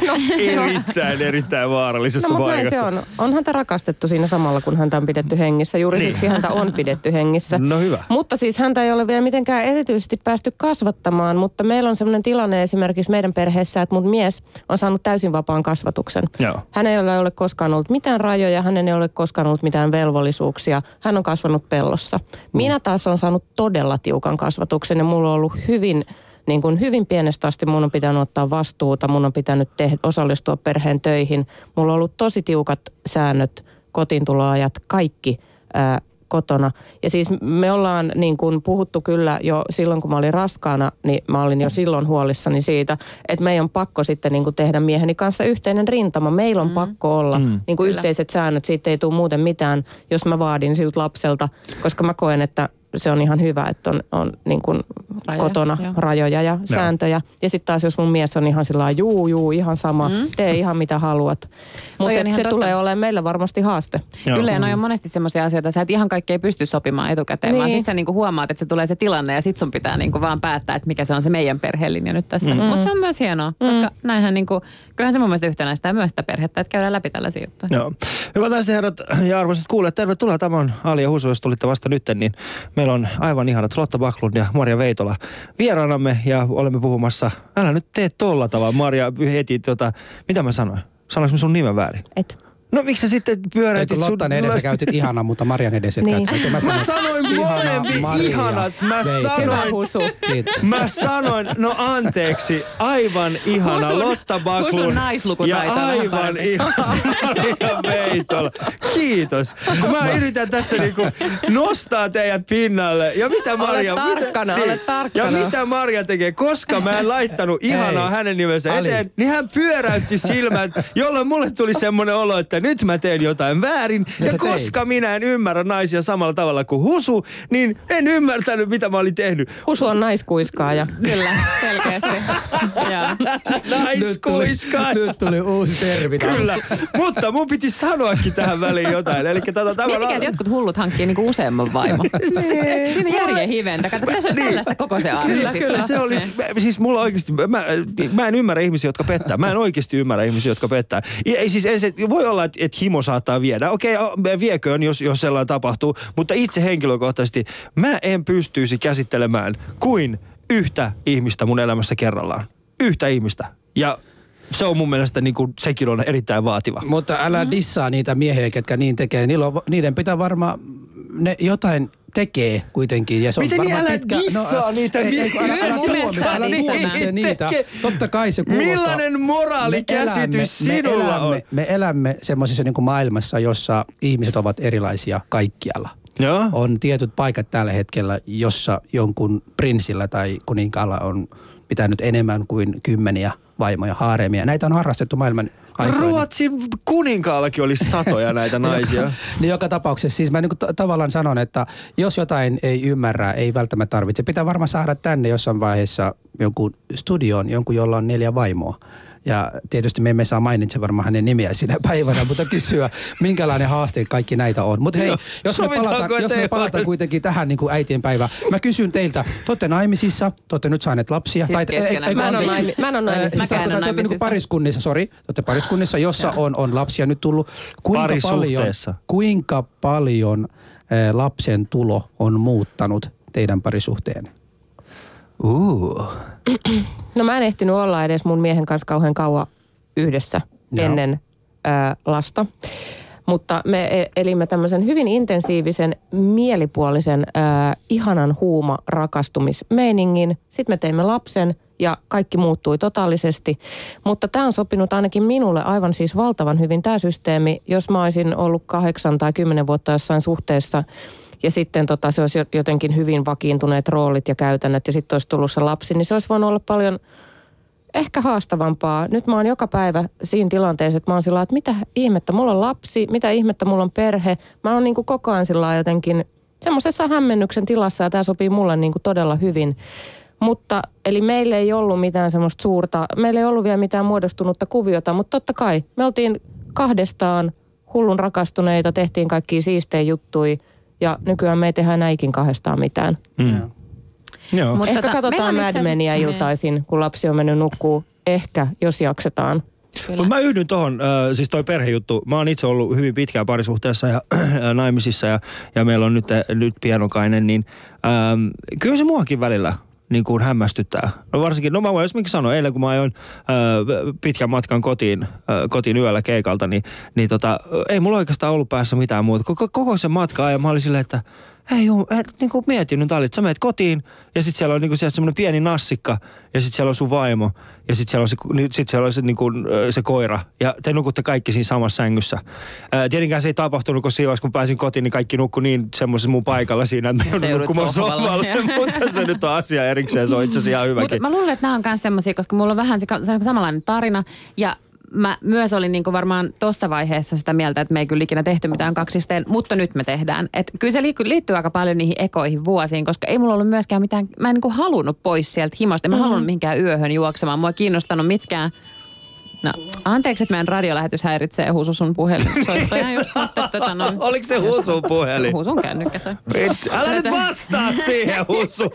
no, erittäin, erittäin vaarallisessa no, paikassa. No se on. Onhan tämä rakastettu siinä samalla, kun häntä on pidetty hengissä. Juuri niin. siksi häntä on pidetty hengissä. No hyvä. Mutta siis häntä ei ole vielä mitenkään erityisesti päästy kasvattamaan, mutta meillä on sellainen tilanne esimerkiksi meidän perheessä, että mun mies on saanut täysin vapaan kasvatuksen. Joo. Hän ei ole, ole koskaan ollut mitään rajoja, hän ei ole koskaan ollut mitään velvollisuuksia. Hän on kasvanut pellossa. Minä taas olen saanut todella tiukan kasvatuksen ja mulla on ollut hyvin, niin kuin hyvin pienestä asti mun on pitänyt ottaa vastuuta, mun on pitänyt tehdä, osallistua perheen töihin. Mulla on ollut tosi tiukat säännöt, kotiintuloajat, kaikki ää, kotona. Ja siis me ollaan niin kuin puhuttu kyllä jo silloin, kun mä olin raskaana, niin mä olin jo silloin huolissani siitä, että meidän on pakko sitten niin kuin tehdä mieheni kanssa yhteinen rintama. Meillä on mm. pakko olla mm. niin kuin yhteiset säännöt. Siitä ei tule muuten mitään, jos mä vaadin siltä lapselta, koska mä koen, että se on ihan hyvä, että on, on niin kuin rajoja, kotona jo. rajoja ja no. sääntöjä. Ja sitten taas jos mun mies on ihan sillä juu, juu, ihan sama, mm. tee ihan mitä haluat. Mutta se totta. tulee olemaan meillä varmasti haaste. Joo. Kyllä, ja mm. noi on monesti semmoisia asioita, sä et ihan kaikkea pysty sopimaan etukäteen, niin. vaan sit sä niinku huomaat, että se tulee se tilanne ja sit sun pitää niinku vaan päättää, että mikä se on se meidän perhelinja nyt tässä. Mm. Mutta se on myös hienoa, mm. koska näinhän niinku, kyllähän se mun mielestä yhtenäistää myös sitä perhettä, että käydään läpi tällaisia juttuja. Joo. Hyvä tästä herrat ja arvoisat kuulijat, tervetuloa. Tämä on Ali ja Husu, jos tulitte vasta nyt, niin meillä on aivan ihanat Lotta Backlund ja Maria Veitola vieraanamme ja olemme puhumassa, älä nyt tee tolla tavalla Maria heti tota, mitä mä sanoin? Sanoinko mä sun nimen väärin? Et. No miksi sä sitten pyöräytit sun... Lottan edessä käytit ihana, mutta Marian edessä niin. käytit. Mä sanoin, mä sanoin molemmin ihanat. Mä sanoin, mä sanoin, no anteeksi, aivan ihana Husun, Lotta Backlund ja aivan ihana Maria Veitola. Kiitos. Mä yritän tässä niinku nostaa teidät pinnalle. Ja mitä Maria... Olet tarkkana, mitä, olet niin, tarkkana. Ja mitä Maria tekee, koska mä en laittanut ihanaa Ei. hänen nimensä Ali. eteen, niin hän pyöräytti silmät, jolloin mulle tuli semmoinen olo, että nyt mä teen jotain väärin. Ja, ja koska teit. minä en ymmärrä naisia samalla tavalla kuin Husu, niin en ymmärtänyt, mitä mä olin tehnyt. Husu on naiskuiskaaja. Kyllä, selkeästi. Naiskuiskaaja. Nyt, nyt tuli uusi termi. Kyllä, mutta mun piti sanoakin tähän väliin jotain. Elikkä tätä tavalla... Mietikään, että jotkut hullut hankkii niinku useamman vaimon. Niin. Siinä järjen hiventä. Kato, tässä olisi niin. tällaista koko se aina. Kyllä, kyllä. Se oli, siis mulla oikeasti, mä, mä en ymmärrä ihmisiä, jotka pettää. Mä en oikeasti ymmärrä ihmisiä, jotka pettää. Ei siis, ei se, voi olla, että et himo saattaa viedä. Okei, okay, vieköön, jos, jos sellainen tapahtuu. Mutta itse henkilökohtaisesti mä en pystyisi käsittelemään kuin yhtä ihmistä mun elämässä kerrallaan. Yhtä ihmistä. Ja... Se on mun mielestä, niin kuin, sekin on erittäin vaativa. Mutta älä dissaa niitä miehiä, ketkä niin tekee. On, niiden pitää varmaan, ne jotain tekee kuitenkin. Ja se miten on niin älä pitkä, dissaa no, niitä miehiä? Älä, älä tuomitse älä tuomitse niitä. Totta kai se kuulostaa. Millainen moraalikäsitys me elämme, sinulla me elämme, on? Me elämme semmoisessa niin kuin maailmassa, jossa ihmiset ovat erilaisia kaikkialla. Joo. On tietyt paikat tällä hetkellä, jossa jonkun prinsillä tai kuninkaalla on pitänyt enemmän kuin kymmeniä vaimoja, haaremia. Näitä on harrastettu maailman aikoina. Ruotsin kuninkaallakin oli satoja näitä naisia. joka, niin joka tapauksessa. Siis mä niin t- tavallaan sanon, että jos jotain ei ymmärrä, ei välttämättä tarvitse. Pitää varmaan saada tänne jossain vaiheessa jonkun studioon, jonkun jolla on neljä vaimoa. Ja tietysti me emme saa mainitse varmaan hänen nimeä sinä päivänä, mutta kysyä, minkälainen haaste kaikki näitä on. Mutta hei, no, jos me palataan, jos me palataan kuitenkin tähän niin kuin äitien päivään. Mä kysyn teiltä, te olette naimisissa, te olette nyt saaneet lapsia. Siis tai, mä en ole naimisissa. Mä en ole naimisissa. Te olette niin pariskunnissa, sori. Te olette pariskunnissa, jossa on, on lapsia nyt tullut. Kuinka paljon, kuinka paljon äh, lapsen tulo on muuttanut teidän parisuhteenne? Uh. No mä en ehtinyt olla edes mun miehen kanssa kauhean kauan yhdessä no. ennen ö, lasta. Mutta me elimme tämmöisen hyvin intensiivisen, mielipuolisen, ö, ihanan huuma rakastumismeiningin. Sitten me teimme lapsen ja kaikki muuttui totaalisesti. Mutta tämä on sopinut ainakin minulle aivan siis valtavan hyvin tämä systeemi. Jos mä olisin ollut kahdeksan tai kymmenen vuotta jossain suhteessa... Ja sitten tota, se olisi jotenkin hyvin vakiintuneet roolit ja käytännöt ja sitten olisi tullut se lapsi, niin se olisi voinut olla paljon ehkä haastavampaa. Nyt mä oon joka päivä siinä tilanteessa, että mä oon sillä että mitä ihmettä, mulla on lapsi, mitä ihmettä, mulla on perhe. Mä oon niin kuin koko ajan sillä jotenkin semmoisessa hämmennyksen tilassa ja tämä sopii mulle niin kuin todella hyvin. Mutta eli meillä ei ollut mitään semmoista suurta, meillä ei ollut vielä mitään muodostunutta kuviota, mutta totta kai me oltiin kahdestaan hullun rakastuneita, tehtiin kaikkia siistejä juttuja. Ja nykyään me ei tehdä näinkin kahdestaan mitään. Mm. Joo. Mutta ehkä tota, katsotaan Mad Meniä iltaisin, kun lapsi on mennyt nukkuu. Ehkä, jos jaksetaan. Mut mä yhdyn tohon, äh, siis toi perhejuttu. Mä oon itse ollut hyvin pitkään parisuhteessa ja äh, naimisissa ja, ja meillä on nyt, äh, nyt pienokainen. Niin, ähm, kyllä se muakin välillä niin kuin hämmästyttää. No varsinkin, no mä voin esimerkiksi sanoa, eilen kun mä ajoin äh, pitkän matkan kotiin, äh, kotiin yöllä keikalta, niin, niin tota, ei mulla oikeastaan ollut päässä mitään muuta. Koko, koko sen matkan ajan mä olin silleen, että ei juu, niin kuin mietin nyt Ali, että sä meet kotiin ja sit siellä on niin kuin siellä semmoinen pieni nassikka ja sit siellä on sun vaimo ja sit siellä on se, sit siellä on se, niin kuin, se koira ja te nukutte kaikki siinä samassa sängyssä. Ää, tietenkään se ei tapahtunut, kun siinä kun pääsin kotiin, niin kaikki nukkui niin semmoisessa mun paikalla siinä, että mä joudun nukkumaan sohvalle, mutta se nyt on asia erikseen, se on itse asiassa ihan hyväkin. Mutta mä luulen, että nämä on myös semmoisia, koska mulla on vähän se, se on samanlainen tarina ja mä myös olin niin kuin varmaan tuossa vaiheessa sitä mieltä, että me ei kyllä ikinä tehty mitään kaksisteen, mutta nyt me tehdään. Et kyllä se liittyy aika paljon niihin ekoihin vuosiin, koska ei mulla ollut myöskään mitään, mä en niin kuin halunnut pois sieltä himasta. En mä mm-hmm. halunnut mihinkään yöhön juoksemaan, mua ei kiinnostanut mitkään. No, anteeksi, että meidän radiolähetys häiritsee Husu sun puhelin. Soittaja just, mutta tota noin. Oliko se Husun puhelin? Husun kännykkä se. Älä nyt vastaa siihen, Husu.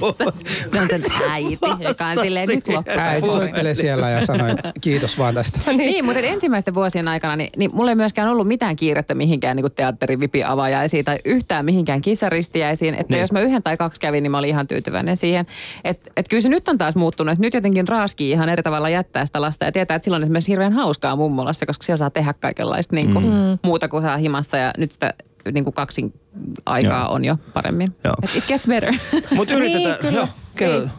Se on sen äiti, joka on silleen nyt loppuun. Äiti soittelee siellä ja sanoi, että kiitos vaan tästä. No niin, mutta ensimmäisten vuosien aikana, niin, niin mulla ei myöskään ollut mitään kiirettä mihinkään niin teatterivipiavajaisiin tai yhtään mihinkään kisaristiäisiin. Että niin. Jos mä yhden tai kaksi kävin, niin mä olin ihan tyytyväinen siihen. Että et kyllä se nyt on taas muuttunut. Nyt jotenkin raaskii ihan eri tavalla jättää sitä lasta ja tietää, että silloin esimerkiksi hirveän hauskaa mummolassa, koska siellä saa tehdä kaikenlaista niin kuin mm. muuta kuin saa himassa ja nyt sitä niin kuin kaksin aikaa joo. on jo paremmin. It gets better. Mutta yritetään. Niin, joo, kyllä.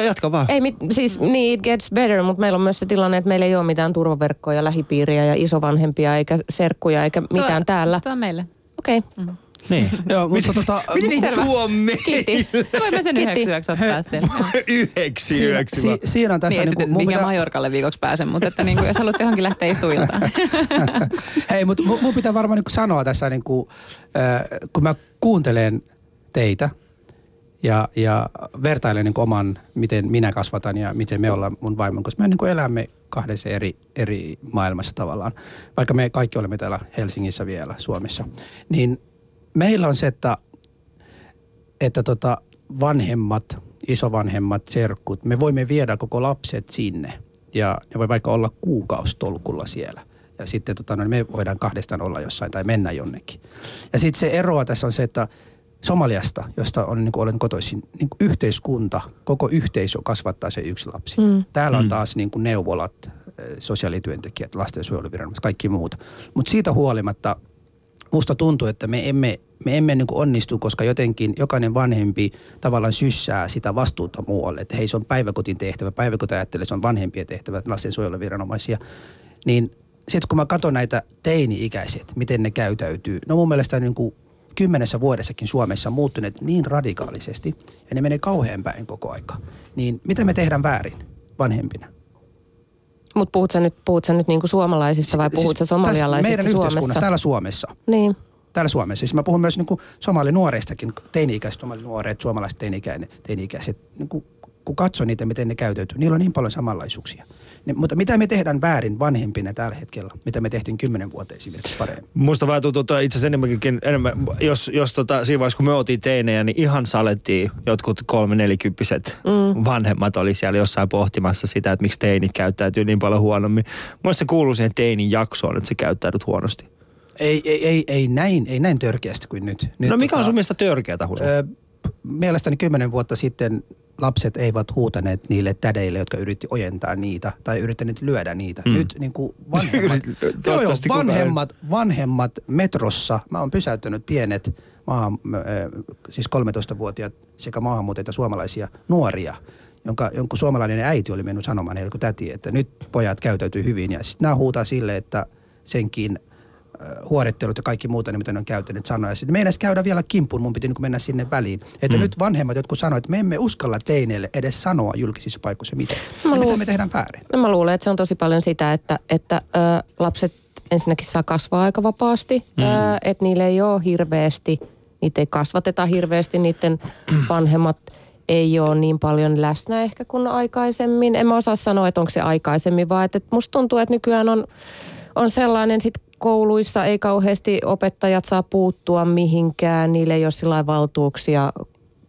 Ei. Jatka vaan. Ei, mit, siis niin it gets better, mutta meillä on myös se tilanne, että meillä ei ole mitään turvaverkkoja, lähipiiriä ja isovanhempia eikä serkkuja eikä mitään tuo, täällä. Tuo meille. Okei. Okay. Mm. Niin. Joo, mutta tota... Miten tuo meille? Kiitti. Voimme sen yhdeksi yöksi ottaa sen. Yhdeksi yöksi. Si, siinä on tässä... Niin, niin, niin, mikä Majorkalle viikoksi pääsen, mutta että niin kuin, jos haluat johonkin lähteä istuiltaan. Hei, mutta mun pitää varmaan niin kuin sanoa tässä, niin kuin, äh, kun mä kuuntelen teitä ja, ja vertailen niin kuin oman, miten minä kasvatan ja miten me ollaan mun vaimon, koska me niin kuin elämme kahdessa eri, eri maailmassa tavallaan. Vaikka me kaikki olemme täällä Helsingissä vielä, Suomessa, niin... Meillä on se, että, että tota vanhemmat, isovanhemmat, serkut, me voimme viedä koko lapset sinne ja ne voi vaikka olla kuukausitolkulla siellä. Ja sitten tota, no, me voidaan kahdestaan olla jossain tai mennä jonnekin. Ja sitten se eroa tässä on se, että Somaliasta, josta on, niin kuin olen kotoisin, niin kuin yhteiskunta, koko yhteisö kasvattaa se yksi lapsi. Mm. Täällä on taas niin kuin neuvolat, sosiaalityöntekijät, lastensuojeluviranomaiset, kaikki muuta. Mutta siitä huolimatta... Musta tuntuu, että me emme, me emme niin kuin onnistu, koska jotenkin jokainen vanhempi tavallaan syssää sitä vastuuta muualle. Että hei, se on päiväkotin tehtävä, päiväkoti ajattelee, se on vanhempien tehtävä, lastensuojeluviranomaisia. Niin sitten kun mä katson näitä teini-ikäiset, miten ne käytäytyy, no mun mielestä niin kuin kymmenessä vuodessakin Suomessa on muuttuneet niin radikaalisesti, ja ne menee kauhean päin koko aika. Niin mitä me tehdään väärin vanhempina? Mutta puhut sä nyt, puhut sä nyt niinku suomalaisista vai puhut sä somalialaisista Suomessa? Meidän yhteiskunnassa, täällä Suomessa. Niin. Täällä Suomessa. Siis mä puhun myös niinku somalinuoreistakin, teini-ikäiset, somalinuoret, suomalaiset teini-ikäiset. Niinku, kun katsoo niitä, miten ne käytäytyy, niillä on niin paljon samanlaisuuksia. Ne, mutta mitä me tehdään väärin vanhempina tällä hetkellä? Mitä me tehtiin kymmenen vuoteen esimerkiksi paremmin? Musta vähän tuntuu itse asiassa enemmänkin, enemmän, jos, jos tota, siinä vaiheessa kun me oltiin teinejä, niin ihan salettiin jotkut kolme-nelikyppiset mm. vanhemmat oli siellä jossain pohtimassa sitä, että miksi teinit käyttäytyy niin paljon huonommin. Musta se kuuluu siihen teinin jaksoon, että sä käyttäydyt huonosti. Ei, ei, ei, ei, näin, ei näin törkeästi kuin nyt. nyt no mikä tota, on sun mielestä törkeätä? Öö, mielestäni kymmenen vuotta sitten... Lapset eivät huutaneet niille tädeille, jotka yritti ojentaa niitä tai yrittäneet lyödä niitä. Mm. Nyt niin kuin vanhemmat, joo, joo, vanhemmat, vanhemmat metrossa, mä oon pysäyttänyt pienet, maahan, siis kolmetoistavuotiaat sekä maahanmuuttajia suomalaisia nuoria, jonka jonkun suomalainen äiti oli mennyt sanomaan heille, kun täti, että nyt pojat käytäytyy hyvin. Ja sitten nämä huutaa sille, että senkin... huorettelut ja kaikki muuta, niin mitä ne on käyttänyt sanoja. Sitten me ei edes käydä vielä kimppuun, mun piti niin mennä sinne väliin. Että mm. nyt vanhemmat jotkut sanoo, että me emme uskalla teineille edes sanoa julkisissa paikoissa mitään. Luul... Mitä me tehdään väärin? No mä luulen, että se on tosi paljon sitä, että, että ö, lapset ensinnäkin saa kasvaa aika vapaasti, mm. ö, että niille ei ole hirveästi, niitä ei kasvateta hirveästi, niiden vanhemmat ei ole niin paljon läsnä ehkä kuin aikaisemmin. En mä osaa sanoa, että onko se aikaisemmin, vaan että, että musta tuntuu, että nykyään on, on sellainen sit kouluissa ei kauheasti opettajat saa puuttua mihinkään, niille ei ole sillä valtuuksia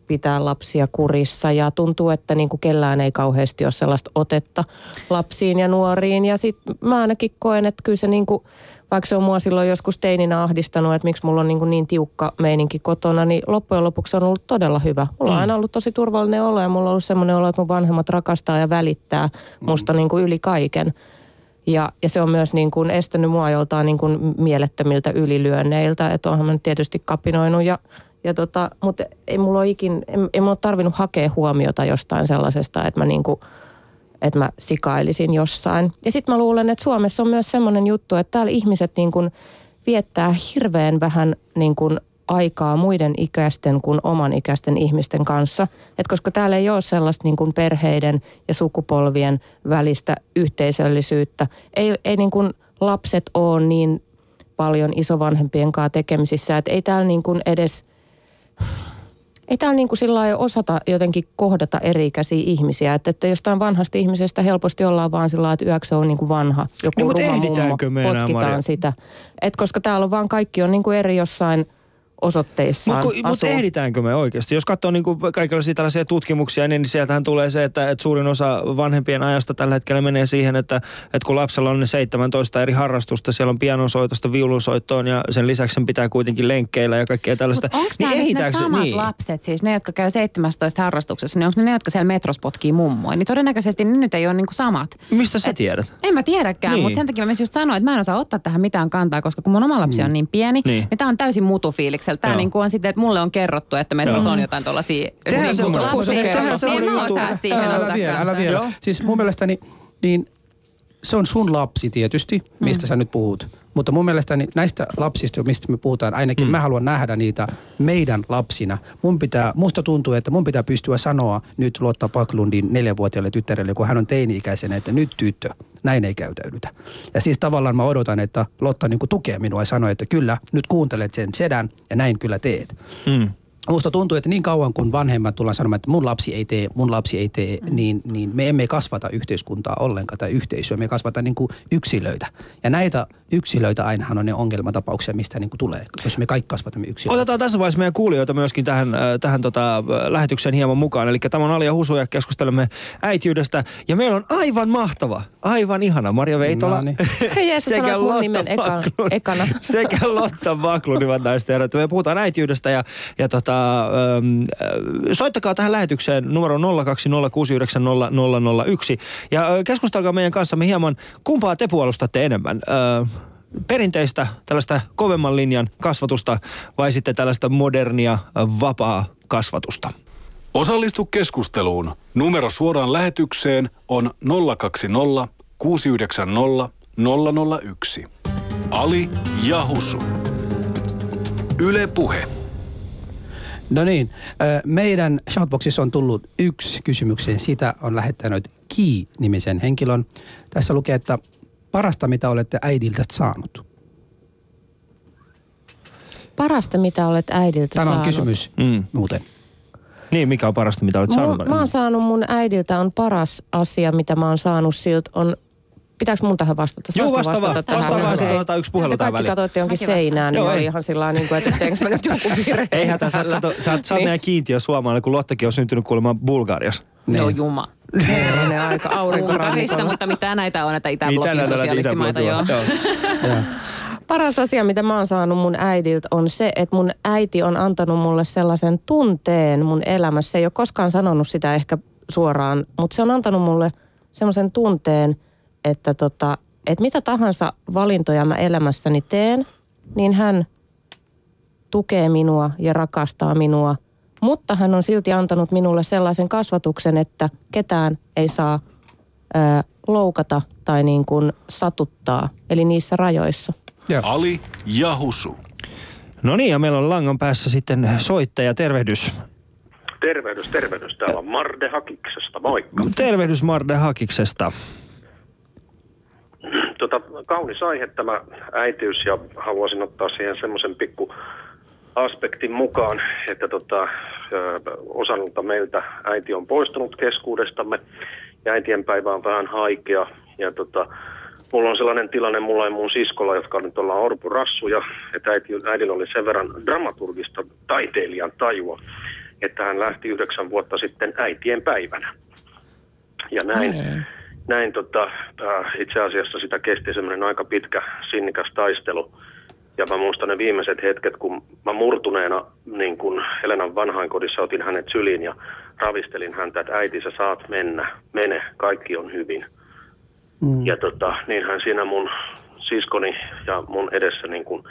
pitää lapsia kurissa ja tuntuu, että niinku kellään ei kauheasti ole sellaista otetta lapsiin ja nuoriin. Ja sitten mä ainakin koen, että kyllä se niinku, vaikka se on mua silloin joskus teininä ahdistanut, että miksi mulla on niinku niin tiukka meininki kotona, niin loppujen lopuksi on ollut todella hyvä. Mulla on aina ollut tosi turvallinen olo ja mulla on ollut semmoinen olo, että mun vanhemmat rakastaa ja välittää musta niinku yli kaiken. Ja, ja se on myös niin kuin estänyt mua joltain niin kuin mielettömiltä ylilyönneiltä, että onhan mä nyt tietysti kapinoinut, ja, ja tota, mutta ei mulla ole ikin, en, en mä ole tarvinnut hakea huomiota jostain sellaisesta, että mä, niin kuin, että mä sikailisin jossain. Ja sitten mä luulen, että Suomessa on myös semmoinen juttu, että täällä ihmiset niin kuin viettää hirveän vähän niin kuin aikaa muiden ikäisten kuin oman ikäisten ihmisten kanssa. Et koska täällä ei ole sellaista niin kuin perheiden ja sukupolvien välistä yhteisöllisyyttä. Ei, ei niin kuin lapset ole niin paljon isovanhempien kanssa tekemisissä. Et ei täällä niin kuin edes, ei täällä niin kuin sillä lailla osata jotenkin kohdata eri-ikäisiä ihmisiä. Että, että jostain vanhasta ihmisestä helposti ollaan vaan sillä lailla, että yöksi on niin kuin vanha. Joku no, ruha mummo, potkitaan enää, sitä. Et koska täällä on vaan kaikki on niin kuin eri jossain osoitteissaan asuu. Mutta ehditäänkö me oikeasti? Jos katsoo niin kuin kaikenlaisia tällaisia tutkimuksia, niin sieltähän tulee se, että, että suurin osa vanhempien ajasta tällä hetkellä menee siihen, että, että kun lapsella on ne seitsemäntoista eri harrastusta, siellä on pianonsoitosta, viulunsoittoon ja sen lisäksi sen pitää kuitenkin lenkkeillä ja kaikkea tällaista. Mutta onko niin nämä ehditäänkö... ne samat niin. lapset, siis ne, jotka käy seitsemäntoista harrastuksessa, niin onko ne ne, jotka siellä metros potkii mummoin? Niin todennäköisesti ne nyt ei ole niin kuin samat. Mistä sä Et, tiedät? En mä tiedäkään, niin. mutta sen takia mä myös just sanoin, että mä en osaa ottaa tähän mitään kantaa, koska kun mun oma lapsi on niin pieni, niin, niin tää on täysin mutufiiliksi. Tämä niin kuin on sitten, että mulle on kerrottu, että metros on jotain tuollaisia... Tehän semmoinen juttu. En mä osaa siihen ottaa kantaa. Älä vielä, älä vielä. Siis mun mielestäni, niin se on sun lapsi tietysti, mistä mm. sä nyt puhut. Mutta mun mielestäni näistä lapsista, mistä me puhutaan, ainakin mm. mä haluan nähdä niitä meidän lapsina. Mun pitää, musta tuntuu, että mun pitää pystyä sanoa nyt Lotta Backlundin neljävuotiaalle tyttärelle, kun hän on teini-ikäisenä, että nyt tyttö, näin ei käytäydytä. Ja siis tavallaan mä odotan, että Lotta niin kuin tukee minua ja sanoo, että kyllä, nyt kuuntelet sen sedän ja näin kyllä teet. Mm. Musta tuntuu, että niin kauan kun vanhemmat tullaan sanomaan, että mun lapsi ei tee, mun lapsi ei tee, niin, niin me emme kasvata yhteiskuntaa ollenkaan tai yhteisöä. Me kasvataan niin kuin yksilöitä. Ja näitä yksilöitä ainahan on ne ongelmatapauksia, mistä niin kuin tulee, jos me kaikki kasvatamme yksilöitä. Otetaan tässä vaiheessa meidän kuulijoita myöskin tähän, tähän tota, lähetykseen hieman mukaan. Eli tämä on Ali ja Husu ja keskustelemme äitiydestä. Ja meillä on aivan mahtava, aivan ihana Maria Veitola. No niin. Jees, sä sanoit mun nimen ekana. ekana. Sekä Lotta Backlund, hyvät naiset ja herrat. Me puhutaan äitiydestä ja, ja tota, soittakaa tähän lähetykseen numero nolla kaksi nolla kuusi yhdeksän nolla nolla nolla yksi ja keskustelkaa meidän kanssamme hieman, kumpaa te puolustatte enemmän, perinteistä tällaista kovemman linjan kasvatusta vai sitten tällaista modernia vapaa kasvatusta. Osallistu keskusteluun. Numero suoraan lähetykseen on nolla kaksi nolla kuusi yhdeksän nolla nolla nolla yksi. Ali ja Husu. Yle Puhe. No niin, meidän shoutboxissa on tullut yksi kysymykseen. Sitä on lähettänyt Ki-nimisen henkilön. Tässä lukee, että parasta mitä olette äidiltä saanut. Parasta mitä olet äidiltä Tämä saanut. Tämä on kysymys mm. muuten. Niin, mikä on parasta mitä olet saanut? Mä, mä oon saanut mun äidiltä on paras asia mitä mä oon saanut siltä on... Pitääkö mun tähän vastata? Joo, vasta vaan. Vasta vaan, sitten otetaan yksi puhelu tähän väliin. Kaikki katsoitte jonkin seinään, niin oli ihan sillä tavalla, että teinkö mä nyt jonkun virheen. Eihän tässä, sä oot meidän kiintiö suomalainen, kun Lottakin on syntynyt kuulemaan Bulgariassa. No juma. Ne aika aurinkorannikon. Mutta mitä näitä on, näitä itäblokin sosialistimaita, joo. Paras asia, mitä mä oon saanut mun äidiltä, on se, että mun äiti on antanut mulle sellaisen tunteen mun elämässä. Se ei ole koskaan sanonut sitä ehkä suoraan, mutta se on antanut mulle sellaisen tunteen, että tota, et mitä tahansa valintoja mä elämässäni teen, niin hän tukee minua ja rakastaa minua. Mutta hän on silti antanut minulle sellaisen kasvatuksen, että ketään ei saa ää, loukata tai niin kuin satuttaa. Eli niissä rajoissa. Ja. Ali ja Husu. No niin, ja meillä on langan päässä sitten soittaja. Tervehdys. Tervehdys, tervehdys. Täällä on Martthahakiksesta. Moikka. Tervehdys Martthahakiksesta. Tota, kaunis aihe tämä äitiys ja haluaisin ottaa siihen semmoisen pikku aspektin mukaan, että tota, osalta meiltä äiti on poistunut keskuudestamme ja äitien päivä on vähän haikea ja tota, mulla on sellainen tilanne, mulla ja mun siskolla, jotka nyt ollaan orpurassuja, että äiti, äidillä oli sen verran dramaturgista taiteilijan tajua, että hän lähti yhdeksän vuotta sitten äitien päivänä ja näin. Mm. Näin tota, itse asiassa sitä kesti semmoinen aika pitkä, sinnikäs taistelu. Ja mä muistan ne viimeiset hetket, kun mä murtuneena niin kun Helenan vanhainkodissa otin hänet syliin ja ravistelin häntä, että äiti sä saat mennä, mene, kaikki on hyvin. Mm. Ja tota, niinhän siinä mun siskoni ja mun edessä niin kun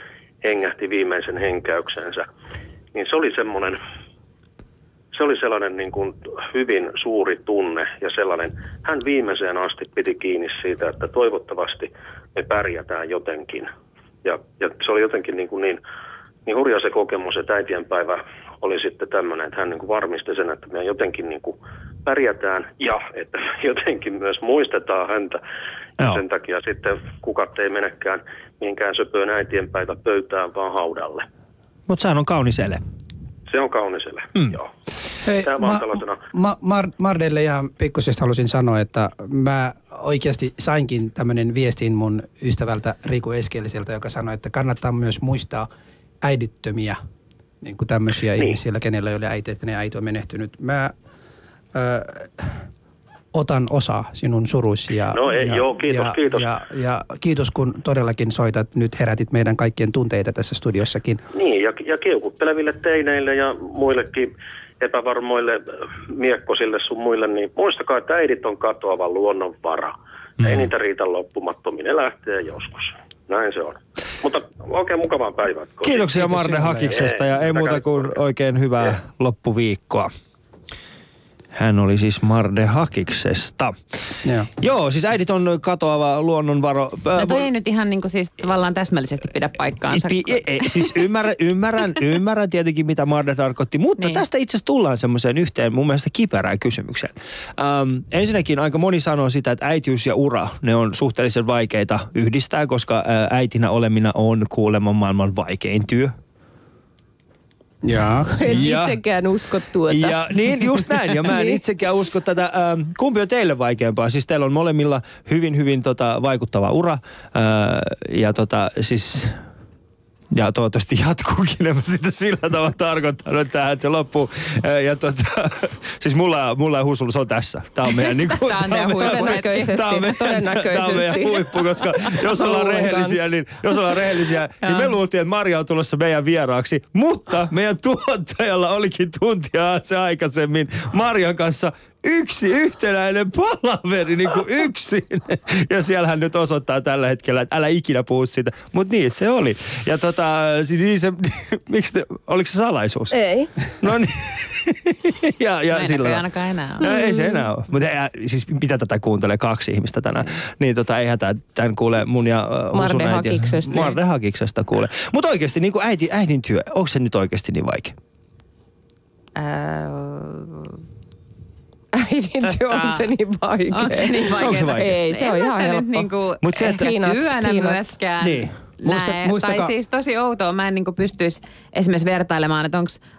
hengähti viimeisen henkäyksensä. Niin se oli semmoinen... Se oli sellainen niin kuin hyvin suuri tunne ja sellainen, hän viimeiseen asti piti kiinni siitä, että toivottavasti me pärjätään jotenkin. Ja, ja se oli jotenkin niin, kuin niin, niin hurja se kokemus, että äitienpäivä oli sitten tämmöinen, että hän niin kuin varmisti sen, että me jotenkin niin kuin pärjätään ja että jotenkin myös muistetaan häntä. Ja sen takia sitten kukat ei menekään mihinkään söpöön äitienpäivä pöytään vaan haudalle. Mutta sehän on kaunis ele. Se on kaunis ele, mm. joo. Hei, mä, mä, Mar- Mardelle ihan pikkusesta halusin sanoa, että mä oikeasti sainkin tämmöinen viestin mun ystävältä Riku Eskeliseltä, joka sanoi, että kannattaa myös muistaa äidittömiä niin kuin tämmöisiä niin. ihmisiä, kenellä ei ole äiti, että ne äiti on menehtynyt. Mä äh, otan osaa sinun suruisi ja, no, ei, ja, joo, kiitos, ja, kiitos. Ja, ja kiitos, kun todellakin soitat. Nyt herätit meidän kaikkien tunteita tässä studiossakin. Niin, ja, ja kiukutteleville teineille ja muillekin epävarmoille miekkosille sun muille, niin muistakaa, että äidit on katoava luonnonvara. Mm. Ei niitä riitä loppumattomiin, ne lähtee joskus. Näin se on. Mutta oikein mukavaa päivää. Kiitoksia Kiitos Marne Hakiksesta ja ei muuta kuin oikein hyvää ei. loppuviikkoa. Hän oli siis Marne Hakiksesta. Joo. Joo, siis äidit on katoava luonnonvaro. No toi ei nyt ihan niinku siis tavallaan täsmällisesti pidä paikkaansa. Pi- ei, ei, siis ymmärrän, ymmärrän, ymmärrän tietenkin mitä Marne tarkoitti, mutta niin. tästä itse asiassa tullaan semmoiseen yhteen mun mielestä kiperään kysymykseen. Öm, ensinnäkin aika moni sanoo sitä, että äitiys ja ura, ne on suhteellisen vaikeita yhdistää, koska äitinä olemina on kuulemma maailman vaikein työ. Ja. En ja. itsekään usko tuota. Ja, niin, just näin. Ja mä en niin. itsekään usko tätä. Kumpi on teille vaikeampaa? Siis teillä on molemmilla hyvin, hyvin tota, vaikuttava ura. Ja tota, siis... Ja toivottavasti jatkuukin, en mä sitä sillä tavalla tarkoittanut, että tähän se loppuu. Ja tota, siis mulla, mulla ja Husulla se on tässä. Tää on meidän niinku... Tää on meidän huippu. Todennäköisesti. Tää on meidän, todennäköisesti. Tää on meidän huippu, koska jos ollaan rehellisiä, niin, jos ollaan rehellisiä, niin me luultiin, että Maria on tulossa meidän vieraaksi. Mutta meidän tuottajalla olikin tuntia se aikaisemmin Marian kanssa yksi yhtenäinen palaveri, niin kuin yksin. Ja siellähän nyt osoittaa tällä hetkellä, että älä ikinä puhu siitä. Mutta niin, se oli. Ja tota, niin se, miksi te, oliko se salaisuus? Ei. No niin. Ja, ja näin sillä... ei ainakaan enää ole. No ei se enää ole. Mutta siis mitä tätä kuuntelee kaksi ihmistä tänään. Niin tota, eihän tämän kuule mun ja uh, Husun äiti. Marne Hakiksesta kuule. Mutta oikeasti, niin kuin äiti, äidin työ, onko se nyt oikeasti niin vaikea? Äh... Äidin työ, on se niin vaikea? Onko se niin vaikea? Se vaikea? Ei, se ei on ihan helppo. Nyt niinku se, että työnä myöskään niin. Muista, muistakaa. Tai siis tosi outoa. Mä en niinku pystyisi esimerkiksi vertailemaan, että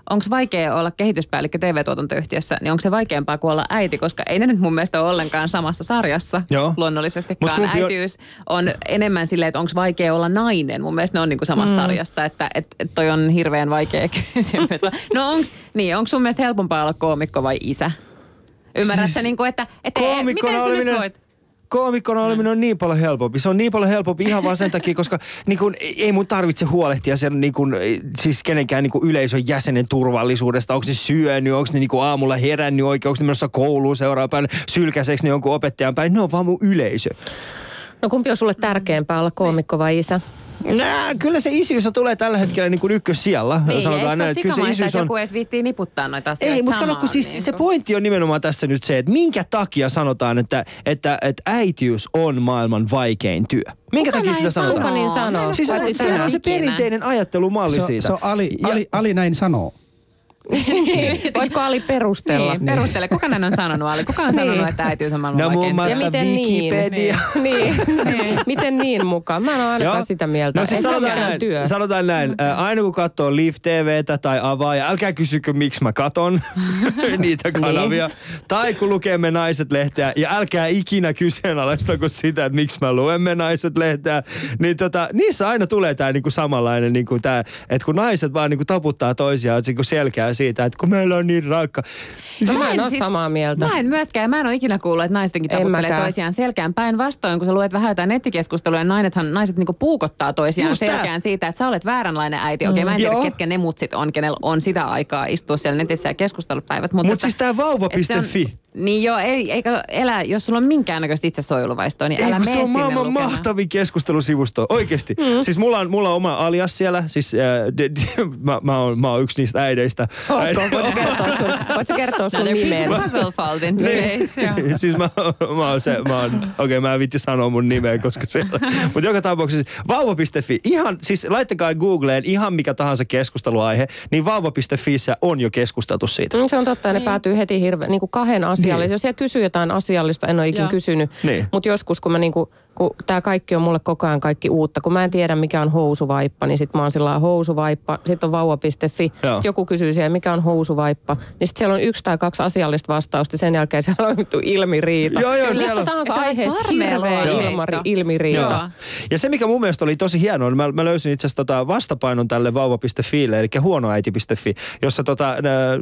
onko vaikea olla kehityspäällikkö T V-tuotantoyhtiössä, niin onko se vaikeampaa kuin olla äiti, koska ei ne nyt mun mielestä ole ollenkaan samassa sarjassa. Joo. Luonnollisestikaan. Mut äitiys on enemmän silleen, että onko vaikea olla nainen. Mun mielestä ne on niinku samassa mm. sarjassa, että et, et toi on hirveän vaikea kysymys. No onko niin, sun mielestä helpompaa olla koomikko vai isä? Ymmärrätkö siis niinku, että et ei, miten sä nyt voit? Koomikkona oleminen on niin paljon helpompi. Se on niin paljon helpompi ihan vaan sen takia, koska niin kun, ei mun tarvitse huolehtia sen niin kun, siis kenenkään niin kun yleisön jäsenen turvallisuudesta. Onko ne syönyt, onko ne niin kun aamulla herännyt oikein, onko ne menossa kouluun seuraavan päin, sylkäiseksi ne jonkun opettajan päin. Ne on vaan mun yleisö. No kumpi on sulle tärkeämpää, olla koomikko vai isä? Nää, kyllä se isyys tulee tällä hetkellä niin kuin ykkössijalla. Niin, sanotaan näin, kyllä se isyys on... joku edes viittii niputtaa noita asioita. Ei, mutta samaan, kun siis niin se kuin... pointti on nimenomaan tässä nyt se, että minkä takia sanotaan, että, että, että äitiys on maailman vaikein työ. Minkä Kuka takia sitä sanotaan? Kuka niin sanoo? Siis sehän siis, on se perinteinen ajattelumalli se, siitä. Se on Ali, ja... Ali, Ali näin sanoo. Voitko Ali perustella? Niin, perustele. Kuka näin on sanonut, Ali? Kuka on sanonut, että äitiys on maailman vaikein? No muun muassa Wikipedia. Niin. Niin. Miten niin mukaan? Mä en ole ainakaan sitä mieltä. No siis sanotaan näin, sanotaan näin. Äh, aina kun katsoo Live T V:tä tai avaa, ja älkää kysykö miksi mä katon niitä kanavia. Niin. Tai kun lukee Me Naiset-lehteä, ja älkää ikinä kyseenalaistako sitä, että miksi mä luen Me Naiset-lehteä. Niin tota, niissä aina tulee tää niinku samanlainen, niinku tää, että kun naiset vaan niinku taputtaa toisiaan niinku selkää siitä, että kun meillä on niin rankka. Siis mä en ole siis, samaa mieltä. Mä en myöskään, mä en ole ikinä kuullut, että naistenkin taputtelee toisiaan selkään. Päinvastoin, kun sä luet vähän jotain nettikeskustelua, niin naiset niinku puukottaa toisiaan just selkään tää. Siitä, että sä olet vääränlainen äiti. Okei, okay, mm. mä en tiedä, Joo. ketkä ne mutsit on, kenellä on sitä aikaa istua siellä netissä ja keskustelupäivät. Mutta Mut siis tää vauva piste fi. Niin joo, ei, eikä elä, jos sulla on minkäännäköistä itsesuojeluvaistoa, niin älä Eiku, mene sinne lukemaan. Se on maailman lukena. Mahtavin keskustelusivusto, oikeesti. Mm. Siis mulla on, mulla on oma alias siellä, siis äh, de, de, mä, mä, oon, mä oon yksi niistä äideistä. Ootko, voitko kertoa sun, voitko kertoa sun nimeen? Puzzle falls into place, joo. Siis mä, mä oon se, mä oon, okei okay, mä en viitti sanoa mun nimeä, koska se mut joka tapauksessa, vauva piste fi, ihan, siis laittakaa Googleen ihan mikä tahansa keskusteluaihe, niin vauva piste fi on jo keskusteltu siitä. Mm, se on totta, ja ne niin. päätyy heti hirveän, niinku kahden asian. asiallisia. Niin. Jos siellä kysyy jotain asiallista, en ole ikinä kysynyt. Niin. Mutta joskus, kun, niinku, kun tämä kaikki on mulle koko ajan kaikki uutta, kun mä en tiedä mikä on housuvaippa, niin sit mä oon sillä housuvaippa, sit on vauva piste fi, joo. Sit joku kysyy siellä mikä on housuvaippa, niin sit siellä on yksi tai kaksi asiallista vastausta, sen jälkeen se on vittu ilmiriita. Joo, joo. Mistä tahansa aiheesta hirveä ilmari, ilmiriita. Joo. Ja se mikä mun mielestä oli tosi hienoa, niin mä, mä löysin itse asiassa tota vastapainon tälle vauva piste fille, eli huonoäiti piste fi, jossa tota,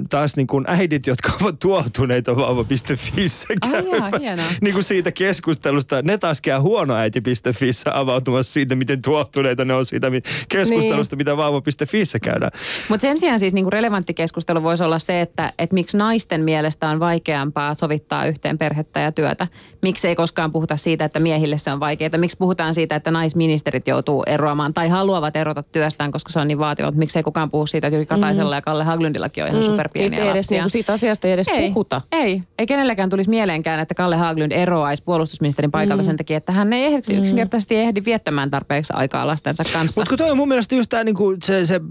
taas niin kuin äidit, jotka ovat tuotuneita vauva piste fissä käyvät, ah, jaa, niin kuin siitä keskustelusta, ne taas käy huonoäiti piste fissä avautumassa siitä, miten tuotuneita ne on siitä keskustelusta, niin. Mitä vauva piste fissä käydään. Mutta sen sijaan siis niin kuin relevantti keskustelu voisi olla se, että et miksi naisten mielestä on vaikeampaa sovittaa yhteen perhettä ja työtä. Miksi ei koskaan puhuta siitä, että miehille se on vaikeaa. Miksi puhutaan siitä, että naisministerit joutuu eroamaan tai haluavat erota työstään, koska se on niin vaativat. Miksi ei kukaan puhu siitä, että Jyrki Kataisella mm. ja Kalle Haglundillakin on ihan mm. superpieniä lapsia. Edes, niin kuin siitä asiasta ei edes ei, puhuta. Ei, ei kenelläkään tulisi mieleenkään, että Kalle Haglund eroaisi puolustusministerin paikalta mm. sen takia, että hän ei ehdeksi, mm. yksinkertaisesti ehdi viettämään tarpeeksi aikaa lastensa kanssa. Mutta kun toi on mun mielestä just tää, niin kuin se, se,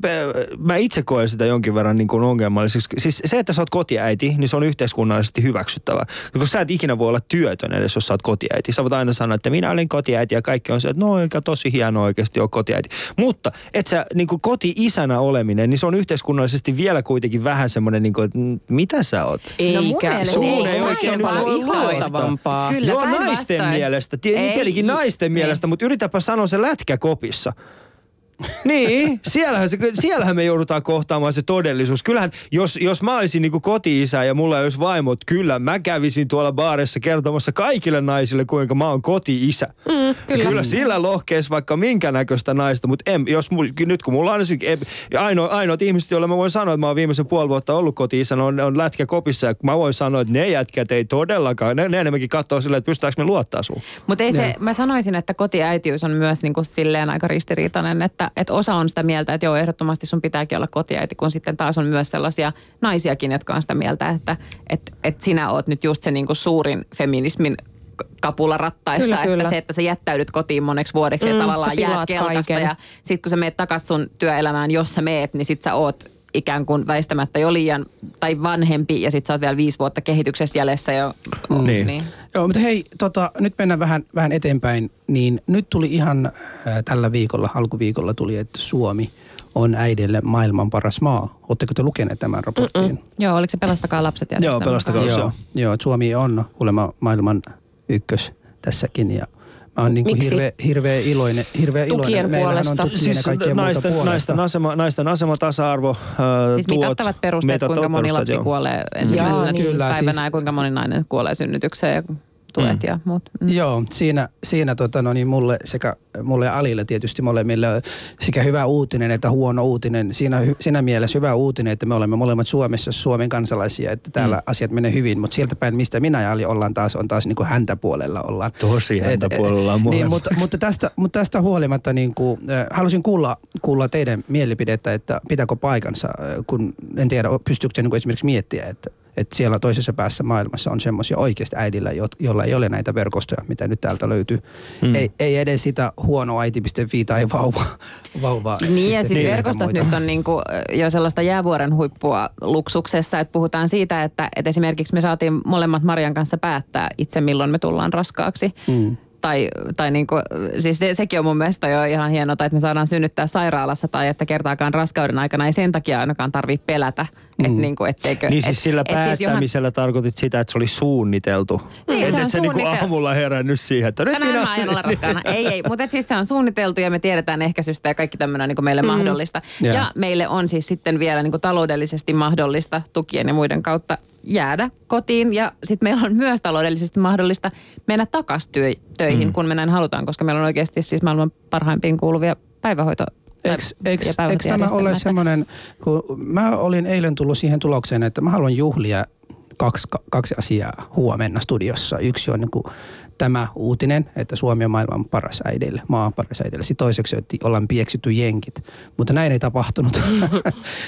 mä itse koen sitä jonkin verran niin kuin ongelmalliseksi. Siis se, että sä oot kotiäiti, niin se on yhteiskunnallisesti hyväksyttävää. Koska sä et ikinä voi olla työtön edes, jos sä oot kotiäiti. Sä voit aina sanoa, että minä olen kotiäiti ja kaikki on se, että no eikä tosi hienoa oikeasti ole kotiäiti. Mutta et sä niin kuin koti-isänä oleminen, niin se on yhteiskunnallisesti vielä kuitenkin vähän semmoinen, niin kuin, että mitä sä oot? Eikä. No sun ei, ei oikein nyt ihoitavampaa. Kyllä, joo, naisten vastaan. Mielestä. Tietenkin naisten ei. Mielestä, mutta yritäpä sanoa se lätkäkopissa. Niin, siellähän, se, siellähän me joudutaan kohtaamaan se todellisuus. Kyllähän, jos, jos mä olisin niin kuin koti-isä ja mulla ei olisi vaimot, kyllä mä kävisin tuolla baarissa kertomassa kaikille naisille, kuinka mä oon koti-isä. Mm, kyllä. Kyllä sillä lohkeessa vaikka minkä näköistä naista, mutta en, jos, nyt kun mulla on ainoa, ainoat ihmiset, joilla mä voin sanoa, että mä oon viimeisen puoli vuotta ollut koti-isä, on, on lätkäkopissa ja mä voin sanoa, että ne jätkät ei todellakaan, ne, ne enemmänkin katsoo silleen, että pystytäänkö me luottaa sun. Mutta ei se, ja. Mä sanoisin, että kotiäitiys on myös niin kuin silleen aika ristiriitainen, että että osa on sitä mieltä, että joo, ehdottomasti sun pitääkin olla kotiäiti, kun sitten taas on myös sellaisia naisiakin, jotka on sitä mieltä, että et, et sinä oot nyt just se niinku suurin feminismin kapula rattaissa, kyllä, että kyllä. Se, että sä jättäydyt kotiin moneksi vuodeksi mm, ja tavallaan jäät kelkasta ja sit kun sä meet takas sun työelämään, jos sä meet, niin sit sä oot ikään kuin väistämättä jo liian tai vanhempi ja sit sä oot vielä viisi vuotta kehityksestä jäljessä jo. Mm. Niin. Niin. Joo, mutta hei, tota, nyt mennään vähän, vähän eteenpäin. Niin nyt tuli ihan äh, tällä viikolla, alkuviikolla tuli, että Suomi on äidille maailman paras maa. Oletteko te lukeneet tämän raportin? Mm-mm. Joo, oliko se Pelastakaa lapset? Joo, Pelastakaa lapset. Joo, joo, Suomi on kuulemma maailman ykkös tässäkin ja mä oon niin kuin hirveä, hirveä iloinen. Hirveä tukien iloinen. Puolesta. On tukien siis ja naisten, puolesta. Naisten asema, naisten asema tasa-arvo. Äh, siis mitattavat perusteet, mitattavat kuinka moni lapsi joo. kuolee ensimmäisenä niin, päivänä siis... ja kuinka moni nainen kuolee synnytykseen ja tulet mm. ja muut. Mm. Joo, siinä, siinä tota, no niin mulle sekä mulle ja Alille tietysti molemmille sekä hyvä uutinen että huono uutinen. Siinä, siinä mielessä hyvä uutinen, että me olemme molemmat Suomessa Suomen kansalaisia, että täällä mm. asiat menee hyvin. Mutta sieltä päin, mistä minä ja Ali ollaan taas, on taas niin kuin häntä puolella ollaan. Tosi häntä puolella on niin, mutta, mutta, tästä, mutta tästä huolimatta niin kuin, äh, halusin kuulla, kuulla teidän mielipidettä, että pitääkö paikansa, kun en tiedä, pystyykö niin kuin esimerkiksi miettiä, että että siellä toisessa päässä maailmassa on semmoisia oikeasti äidillä, jo- jolla ei ole näitä verkostoja, mitä nyt täältä löytyy. Mm. Ei, ei edes sitä huonoäiti piste fi tai vauva. vauva niin ja siis verkostot nyt on niinku jo sellaista jäävuoren huippua luksuksessa, että puhutaan siitä, että, että esimerkiksi me saatiin molemmat Marian kanssa päättää itse, milloin me tullaan raskaaksi. Mm. Tai, tai niin kuin, siis se, sekin on mun mielestä jo ihan hienoa, että me saadaan synnyttää sairaalassa tai että kertaakaan raskauden aikana ei sen takia ainakaan tarvitse pelätä. Mm. Että niin kuin, etteikö. Niin siis et, sillä et päättämisellä siis johan... tarkoitit sitä, että se oli suunniteltu. Niin, että et se niinku aamulla herännyt siihen, että nyt tänään minä... Tänään mä ajan olla raskaana. Ei, ei. Mutta siis se on suunniteltu ja me tiedetään ehkäisystä ja kaikki tämmöinen on niin kuin meille mm. mahdollista. Yeah. Ja meille on siis sitten vielä niin kuin taloudellisesti mahdollista tukien ja muiden kautta jäädä kotiin ja sitten meillä on myös taloudellisesti mahdollista mennä takaisin työ- töihin, mm. kun me näin halutaan, koska meillä on oikeasti siis maailman parhaimpiin kuuluvia päivähoito- Eikö tämä ole semmoinen, kun mä olin eilen tullut siihen tulokseen, että mä haluan juhlia kaksi, kaksi asiaa huomenna studiossa. Yksi on niin kuin tämä uutinen, että Suomi on maailman paras äidille, maan paras äidille. Sitten toiseksi, että ollaan pieksitty jenkit. Mutta näin ei tapahtunut.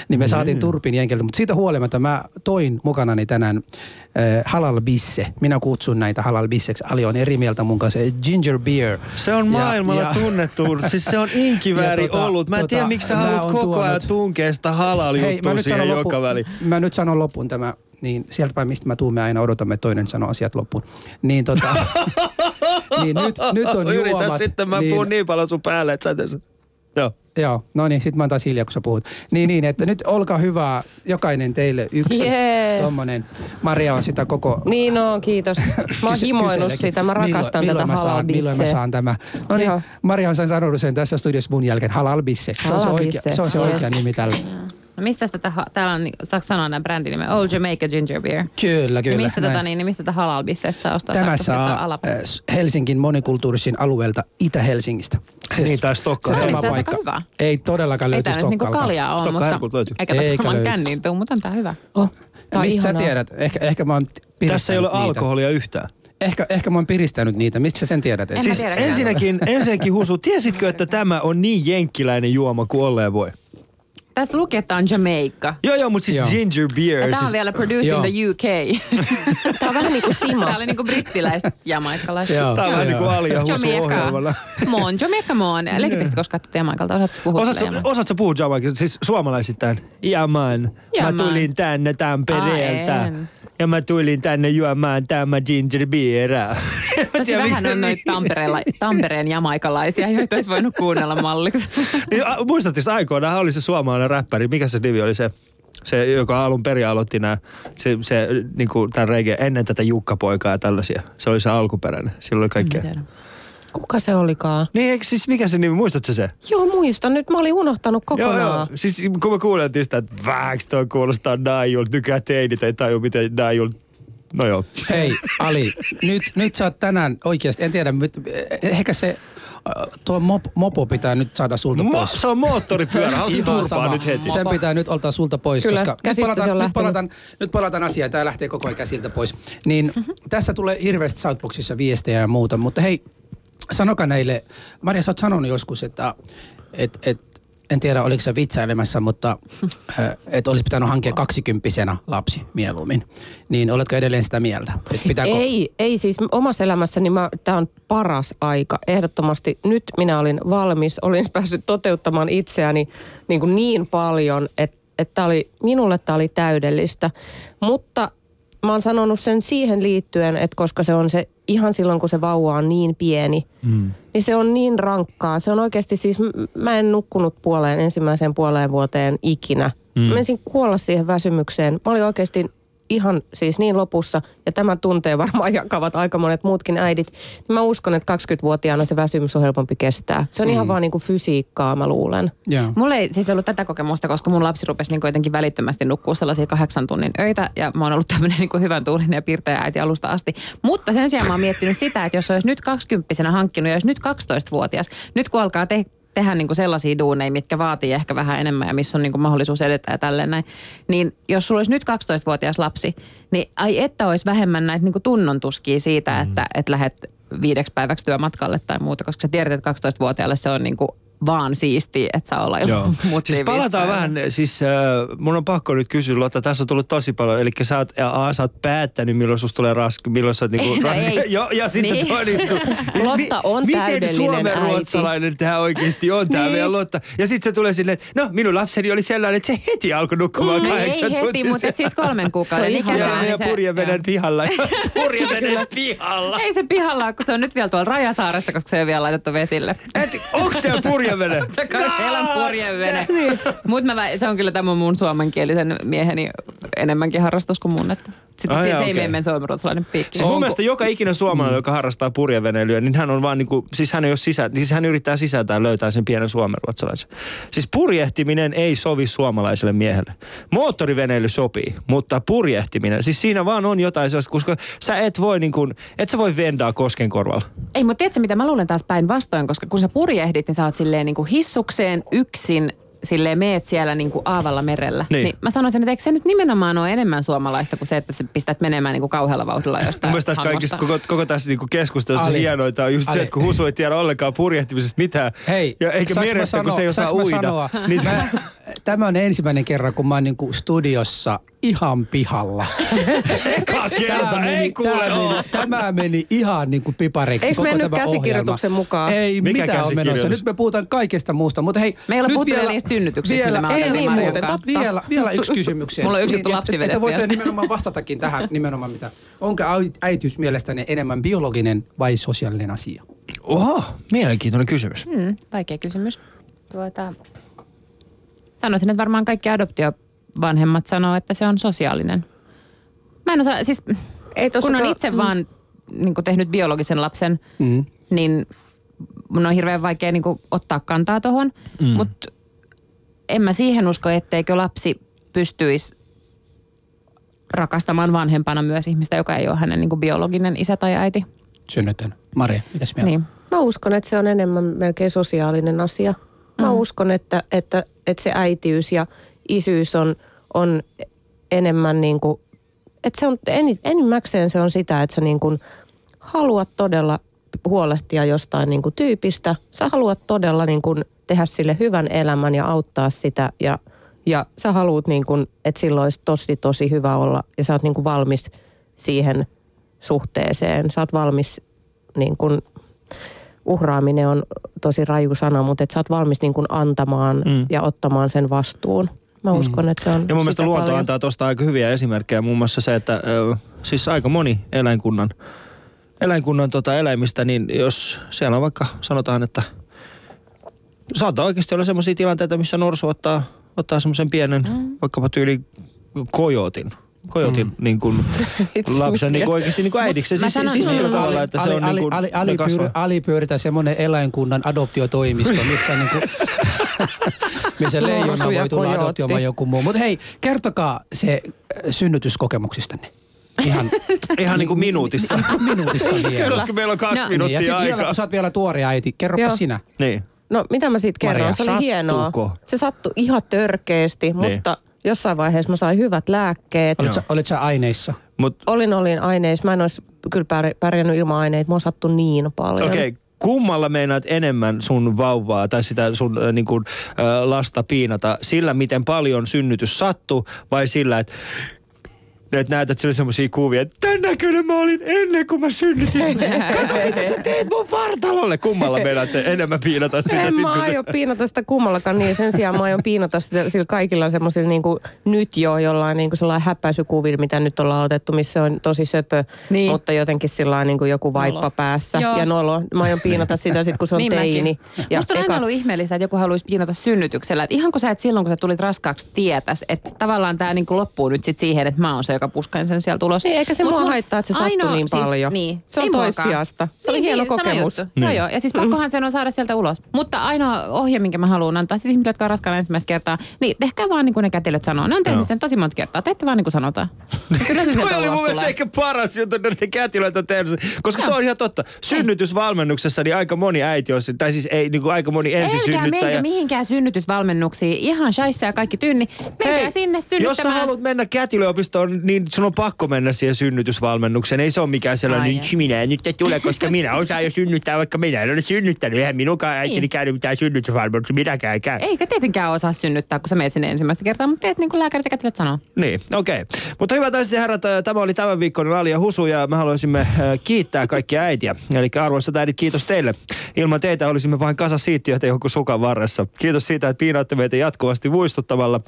Niin me saatiin turpin jenkiltä. Mutta siitä huolimatta mä toin mukanani tänään äh, halal bisse. Minä kutsun näitä halal bisseksi. Ali on eri mieltä mun kanssa. Ginger beer. Se on maailmalla ja, ja... tunnettu. Siis se on inkivääri tota, ollut. Mä en tota, tiedä, miksi sä haluat koko ajan tunkea sitä halal juttua siihen joka väliin. Mä nyt sanon lopun tämä niin sieltäpä mistä mä tuun, me aina odotamme toinen sanoa asiat loppuun. Niin tota, niin nyt, nyt on juomat. Yritä sitten, mä niin, puhun niin paljon sun päälle, että sä tietysti. Joo. Joo, no niin, sit mä oon taas hiljaa, kun sä puhut. Niin, niin, että nyt olkaa hyvä, jokainen teille yksi yeah. tommonen. Maria on sitä koko... Niin, no kiitos. Mä oon himoinut sitä, mä rakastan milloin, tätä milloin halal bisse. Milloin mä saan tämä? No niin, Maria on sanonut sen tässä studiossa mun jälkeen, halal bisse. Se on se oikea, se on se oikea nimi tällä. No mistä tätä, täällä on, saako sanoa nämä brändinimen, Old Jamaica Ginger Beer? Kyllä, kyllä. Niin mistä tätä, niin, niin mistä tätä halal-bisseistä saa ostaa? Tämä saa äh, Helsingin monikulttuurisin alueelta Itä-Helsingistä. Siis, niin, tai Stockholm. Se sama on paikka. Hyvä. Ei todellakaan löyty Stokkalta. Ei tämä nyt niinku kaljaa ole, mutta eikä tästä saman känniin tule, mutta on tämä hyvä. Oh. Tämä mistä ihanaa. Sä tiedät? Ehkä, ehkä mä oon tässä ei ole niitä. Alkoholia yhtään. Ehkä, ehkä mä oon piristänyt niitä. Mistä sä sen tiedät? En siis tiedä, ensinnäkin, ensinnäkin Husu, tiesitkö, että tämä on niin jenkkiläinen juoma kuin olleen voi? Tässä luketaan Jamaica. Joo, joo, mutta siis joo. Ginger beer. Ja tää on siis... vielä produced joo. in the U K. Tää on vähän niinku Simo. Tää oli niinku brittiläistä jamaikkalaiset. Tää on vähän niinku Ali ja Husu ohjelmalla. Moon, Jamaica moon. Leikitistä koskaan tuttu jamaikalta. Osaatko puhua jamaikalla? Osaatko puhua jamaikalla? Siis suomalaisittain. Jaman. Mä tulin tänne Tampereelta. Ja mä tulin tänne juomaan tämä ginger beerää. Tosi vähän on noita Tampereen jamaikalaisia, joita olisi voinut kuunnella malliksi. Niin, a, muistatteko, aikoinaan oli se suomalainen räppäri. Mikä se nimi oli se, se joka alun perin aloitti nää, se, se, niin kuin tämän reggae, ennen tätä Jukka-poikaa ja tällaisia. Se oli se alkuperäinen. Silloin oli kaikkea. Kuka se olikaan? Niin, eikö siis mikä se nimi? Muistatko se? Joo, muistan. Nyt mä olin unohtanut kokonaan. Joo, joo. Siis kun me kuulettiin sitä, että vähäks toi kuulostaa naijulta, nykään teinit ei tajua miten naijulta. No joo. Hei, Ali, nyt, nyt sä oot tänään oikeasti, en tiedä, ehkä se, tuo mop, mopo pitää nyt saada sulta pois. Mo, se on moottoripyörä, on turpaa nyt heti. Sen pitää nyt oltaa sulta pois, kyllä, koska nyt palataan, nyt, palataan, nyt palataan asiaan, tää lähtee koko ajan käsiltä pois. Niin mm-hmm. tässä tulee hirveästi Southboxissa viestejä ja muuta, mutta hei, sanokaa näille, Maria, sä oot sanonut joskus, että et, et, en tiedä oliko sä vitsailemassa, mutta että olisi pitänyt hankkia kaksikymppisenä lapsi mieluummin. Niin oletko edelleen sitä mieltä? Pitääkö... Ei, ei siis omassa elämässäni tämä on paras aika. Ehdottomasti nyt minä olin valmis, olin päässyt toteuttamaan itseäni niin, kuin niin paljon, että, että oli, minulle tämä oli täydellistä. Mutta mä oon sanonut sen siihen liittyen, että koska se on se ihan silloin, kun se vauva on niin pieni, mm. niin se on niin rankkaa. Se on oikeasti siis, mä en nukkunut puoleen ensimmäiseen puoleen vuoteen ikinä. Mm. Mä menisin kuolla siihen väsymykseen. Mä olin oikeasti ihan siis niin lopussa, ja tämän tunteen varmaan jakavat aika monet muutkin äidit. Mä uskon, että kaksikymmentävuotiaana se väsymys on helpompi kestää. Se on mm. ihan vaan niinku fysiikkaa, mä luulen. Yeah. Mulla ei siis ollut tätä kokemusta, koska mun lapsi rupesi niinku jotenkin välittömästi nukkua sellaisia kahdeksan tunnin öitä, ja mä oon ollut tämmönen niinku hyvän tuulinen ja pirteä äiti alusta asti. Mutta sen sijaan mä oon miettinyt sitä, että jos olisi nyt kaksikymppisenä hankkinut, ja olisi nyt kaksitoistavuotias, nyt kun alkaa tehdä, tehdään niinku sellaisia duuneja, mitkä vaatii ehkä vähän enemmän ja missä on niinku mahdollisuus edetä ja tälleen näin. Niin jos sulla olisi nyt kaksitoistavuotias lapsi, niin ai että olisi vähemmän näitä niinku tunnontuskia siitä, mm. että et lähdet viideksi päiväksi työmatkalle tai muuta, koska sä tiedät, että kaksitoistavuotiaalle se on niinku vaan siistiä, että saa olla ilman muut siis palataan vähän, siis äh, mun on pakko nyt kysyä, Lotta, tässä on tullut tosi paljon, eli sä oot, a, sä oot päättänyt, milloin susta tulee raska, milloin sä oot niinku raska, ja, ja sitten niin. Toi niin kuin, Lotta on mi, täydellinen äiti. Miten suomenruotsalainen tähän oikeasti on tää niin. Meidän Lotta? Ja sitten se tulee silleen, että no minun lapseni oli sellainen, että se heti alkoi nukkumaan mm, kahdeksan tuntia. Ei heti, mutta siis kolmen kuukauden. Se on ihan ja purjeveden pihalla. Purjeveden pihalla. Ei se pihalla, kun se on nyt vielä tuolla Rajasaaressa, koska se on vielä laitettu vesille. Et onks tää purjevene? Ottakaa, teillä on purjevene. Niin. Mutta se on kyllä tämä mun suomenkielisen mieheni enemmänkin harrastus kuin mun. Että. Sitten ai se, ja, se okay. Ei mene meidän suomenruotsalainen piikki. Siis mun mielestä joka ikinen suomalainen, mm. joka harrastaa purjeveneilyä, niin hän on vaan niin kuin, siis hän, ei ole sisä, siis hän yrittää sisältää löytää sen pienen suomenruotsalaisen. Siis purjehtiminen ei sovi suomalaiselle miehelle. Moottoriveneily sopii, mutta purjehtiminen, siis siinä vaan on jotain sellaista, koska sä et voi niin kuin, et sä voi vendaa koskenkorvalla. Ei, mutta tiedätkö mitä mä luulen taas päinvastoin, koska kun sä purjehdit, niin sä oot silleen niin kuin hissukseen yksin, silleen meet siellä niinku aavalla merellä. Niin. Niin mä sanoisin, että eikö se nyt nimenomaan ole enemmän suomalaista kuin se, että sä pistät menemään niinku kauhealla vauhdilla jostain hangosta. Kaikissa, koko, koko tässä niinku keskustelussa hienoita on just Ali. Se, että kun Husu ei tiedä ollenkaan purjehtimisesta mitään. Hei, ja eikä merestä, kun se ei osaa uida. Niin, Tämä on ensimmäinen kerran, kun mä oon niinku studiossa ihan pihalla. Eka kerta, meni, ei kuule tämä meni, tämä meni ihan niinku pipariksi. Eikö mennyt käsikirjoituksen ohjelma mukaan? Ei, mikä mitään on menossa. Nyt me puhutaan kaikesta muusta, mutta hei. Me ei ole puhuttu vielä niistä synnytyksistä, vielä, mitä mä oon niin muuten. Vielä, vielä yksi kysymyksiä. Mulla on yksi niin, lapsi vedestä. Että voitte nimenomaan vastatakin tähän, nimenomaan mitä. Onko äitiys mielestäni enemmän biologinen vai sosiaalinen asia? Oho, mielenkiintoinen kysymys. Hmm, vaikea kysymys. Tuota... Sanoisin, että varmaan kaikki adoptiovanhemmat sanoo, että se on sosiaalinen. Mä en osaa, siis ei kun on itse mm. vaan niin kun tehnyt biologisen lapsen, mm. niin mun on hirveän vaikea niin kun ottaa kantaa tohon. Mm. Mutta en mä siihen usko, etteikö lapsi pystyisi rakastamaan vanhempana myös ihmistä, joka ei ole hänen niin kun biologinen isä tai äiti. Synnytön. Maria, mitäs mieltä? Niin. Mä uskon, että se on enemmän melkein sosiaalinen asia. Mä mm. uskon, että, että, että se äitiys ja isyys on, on enemmän niin kuin, että se on en, enimmäkseen se on sitä, että sä niin kuin haluat todella huolehtia jostain niin kuin tyypistä. Sä haluat todella niin kuin tehdä sille hyvän elämän ja auttaa sitä ja, ja sä haluat niin kuin, että sillä olisi tosi tosi hyvä olla ja sä oot niin kuin valmis siihen suhteeseen. Sä oot valmis niin kuin... Uhraaminen on tosi raju sana, mutta et sä oot valmis niin kuin antamaan mm. ja ottamaan sen vastuun. Mä mm. uskon, että se on sitä. Ja mun mielestä luonto paljon antaa tuosta aika hyviä esimerkkejä. Muun muassa se, että ö, siis aika moni eläinkunnan, eläinkunnan tota eläimistä, niin jos siellä on vaikka, sanotaan, että saattaa oikeasti olla sellaisia tilanteita, missä norsu ottaa, ottaa semmoisen pienen, mm. vaikkapa tyyli kojotin. Kojotin mm. niin kuin lapsen niin kuin oikeasti niin kuin äidiksi. Siis, sanon, siis sillä tavalla, että se on ali, niin kuin ali, ali, pyör, ali pyöritä semmoinen eläinkunnan adoptiotoimisto, missä niin kuin, missä leijona voi tulla adoptioimaan joku muu. Mutta hei, kertokaa se synnytyskokemuksistanne. Ihan, ihan niin kuin minuutissa. Minuutissa vielä. Koska meillä on kaksi no, minuuttia niin, ja aikaa. Vielä, kun sä oot vielä tuori äiti, kerropa sinä. Niin. No mitä mä siitä kerron, Maria, se oli sattuko? Hienoa. Se sattui ihan törkeästi, niin. mutta... Jossain vaiheessa mä sain hyvät lääkkeet. Olit sä, olit sä aineissa? Mut... Olin, olin aineissa. Mä en olisi kyllä pärjännyt ilman aineita. Mä oon sattu niin paljon. Okei, okay. Kummalla meinaat enemmän sun vauvaa tai sitä sun äh, niin kuin, äh, lasta piinata? Sillä, miten paljon synnytys sattui vai sillä, että... Että näytät sille semmosia kuvia, että tän näköinen mä olin ennen kuin mä synnytin. Kato, mitä sä teet mun vartalolle. Kummalla meidätte enemmän piinata sitä. En sit, mä aion se... piinata sitä kummallakaan niin. Sen sijaan mä aion piinata sitä sillä kaikilla semmoisilla niinku nyt jo jollain niinku sellainen häpäisykuvilla, mitä nyt ollaan otettu, missä on tosi söpö. Niin. Mutta jotenkin sillain niinku joku vaippa nolo päässä. Joo. Ja nolo. Mä aion piinata sitä sit, kun se on niin teini. Ja musta on eka... aina ollut ihmeellistä, että joku haluaisi piinata synnytyksellä. Et ihan kun sä et silloin, kun sä tulit raskaaksi, tietäis, että tavallaan tää niinku loppuu nyt sit siihen, että mä oon se, joka puskaan sen sieltä ulos. Ei, eikä se mut mua haittaa, että se sattuu niin siis, paljon. Niin. Se on toissijasta. Se oli niin, hieno kokemus. Niin. No joo, ja siis pakkohan mm. sen on saada sieltä ulos. Mutta ainoa ohje, minkä mä haluan antaa, siis ihmiset, jotka on raskaana ensimmäistä kertaa, niin tehkää vaan niin kuin ne kätilöt sanoo. Ne on tehnyt joo. sen tosi monta kertaa. Teette vaan niin kuin sanotaan. Kyllä se sieltä ulos tulee. Toi oli mun mielestä ehkä paras juttu, että ne kätilöt on tehnyt. Koska no. toi on ihan totta. Synnytysvalmennuksessa niin aika moni äiti on, tai siis ei niin kuin aika moni ensisynnyttäjä. Eikä mennä mihinkään synnytysvalmennuksiin. Ihan shaissa ja kaikki tynni. Menkää sinne synnyttämään. Jos sä haluat mennä kätilöön on, niin sun on pakko mennä siihen synnytysvalmennukseen. Ei se ole mikään sellainen, että niin, minä en nyt tule, koska minä osaan jo synnyttää, vaikka minä en ole synnyttänyt. Eihän minunkaan äitini niin. käynyt mitään synnytysvalmennuksia, minäkään käy. Eikä tietenkään osaa synnyttää, kun sä menet sinne ensimmäistä kertaa, mutta teet niin kuin lääkärit ja kätilöt sanoo. Niin, okei. Okay. Mutta hyvät naiset ja herrat, tämä oli tämän viikon Ali ja Husu ja me haluaisimme kiittää kaikkia äitiä. Eli arvoisat äidit, kiitos teille. Ilman teitä olisimme vain kasasiittiöitä jonkun sukan varressa. Kiitos siitä, että piinaatte meitä jatkuvasti muistuttamalla.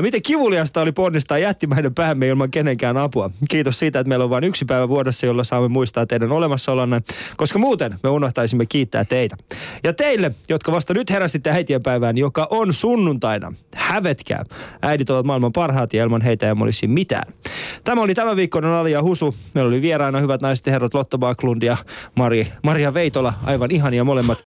Miten kivuliasta oli ponnistaa jättimäinen päämme ilman kenenkään apua. Kiitos siitä, että meillä on vain yksi päivä vuodessa, jolla saamme muistaa teidän olemassaolonne, koska muuten me unohtaisimme kiittää teitä. Ja teille, jotka vasta nyt heräsitte äitienpäivään, joka on sunnuntaina, hävetkää. Äidit ovat maailman parhaat ja ilman heitä ei olisi mitään. Tämä oli tämän viikon Ali ja Husu. Meillä oli vieraana hyvät naiset ja herrat Lotta Backlund ja Maria Veitola, aivan ihania molemmat.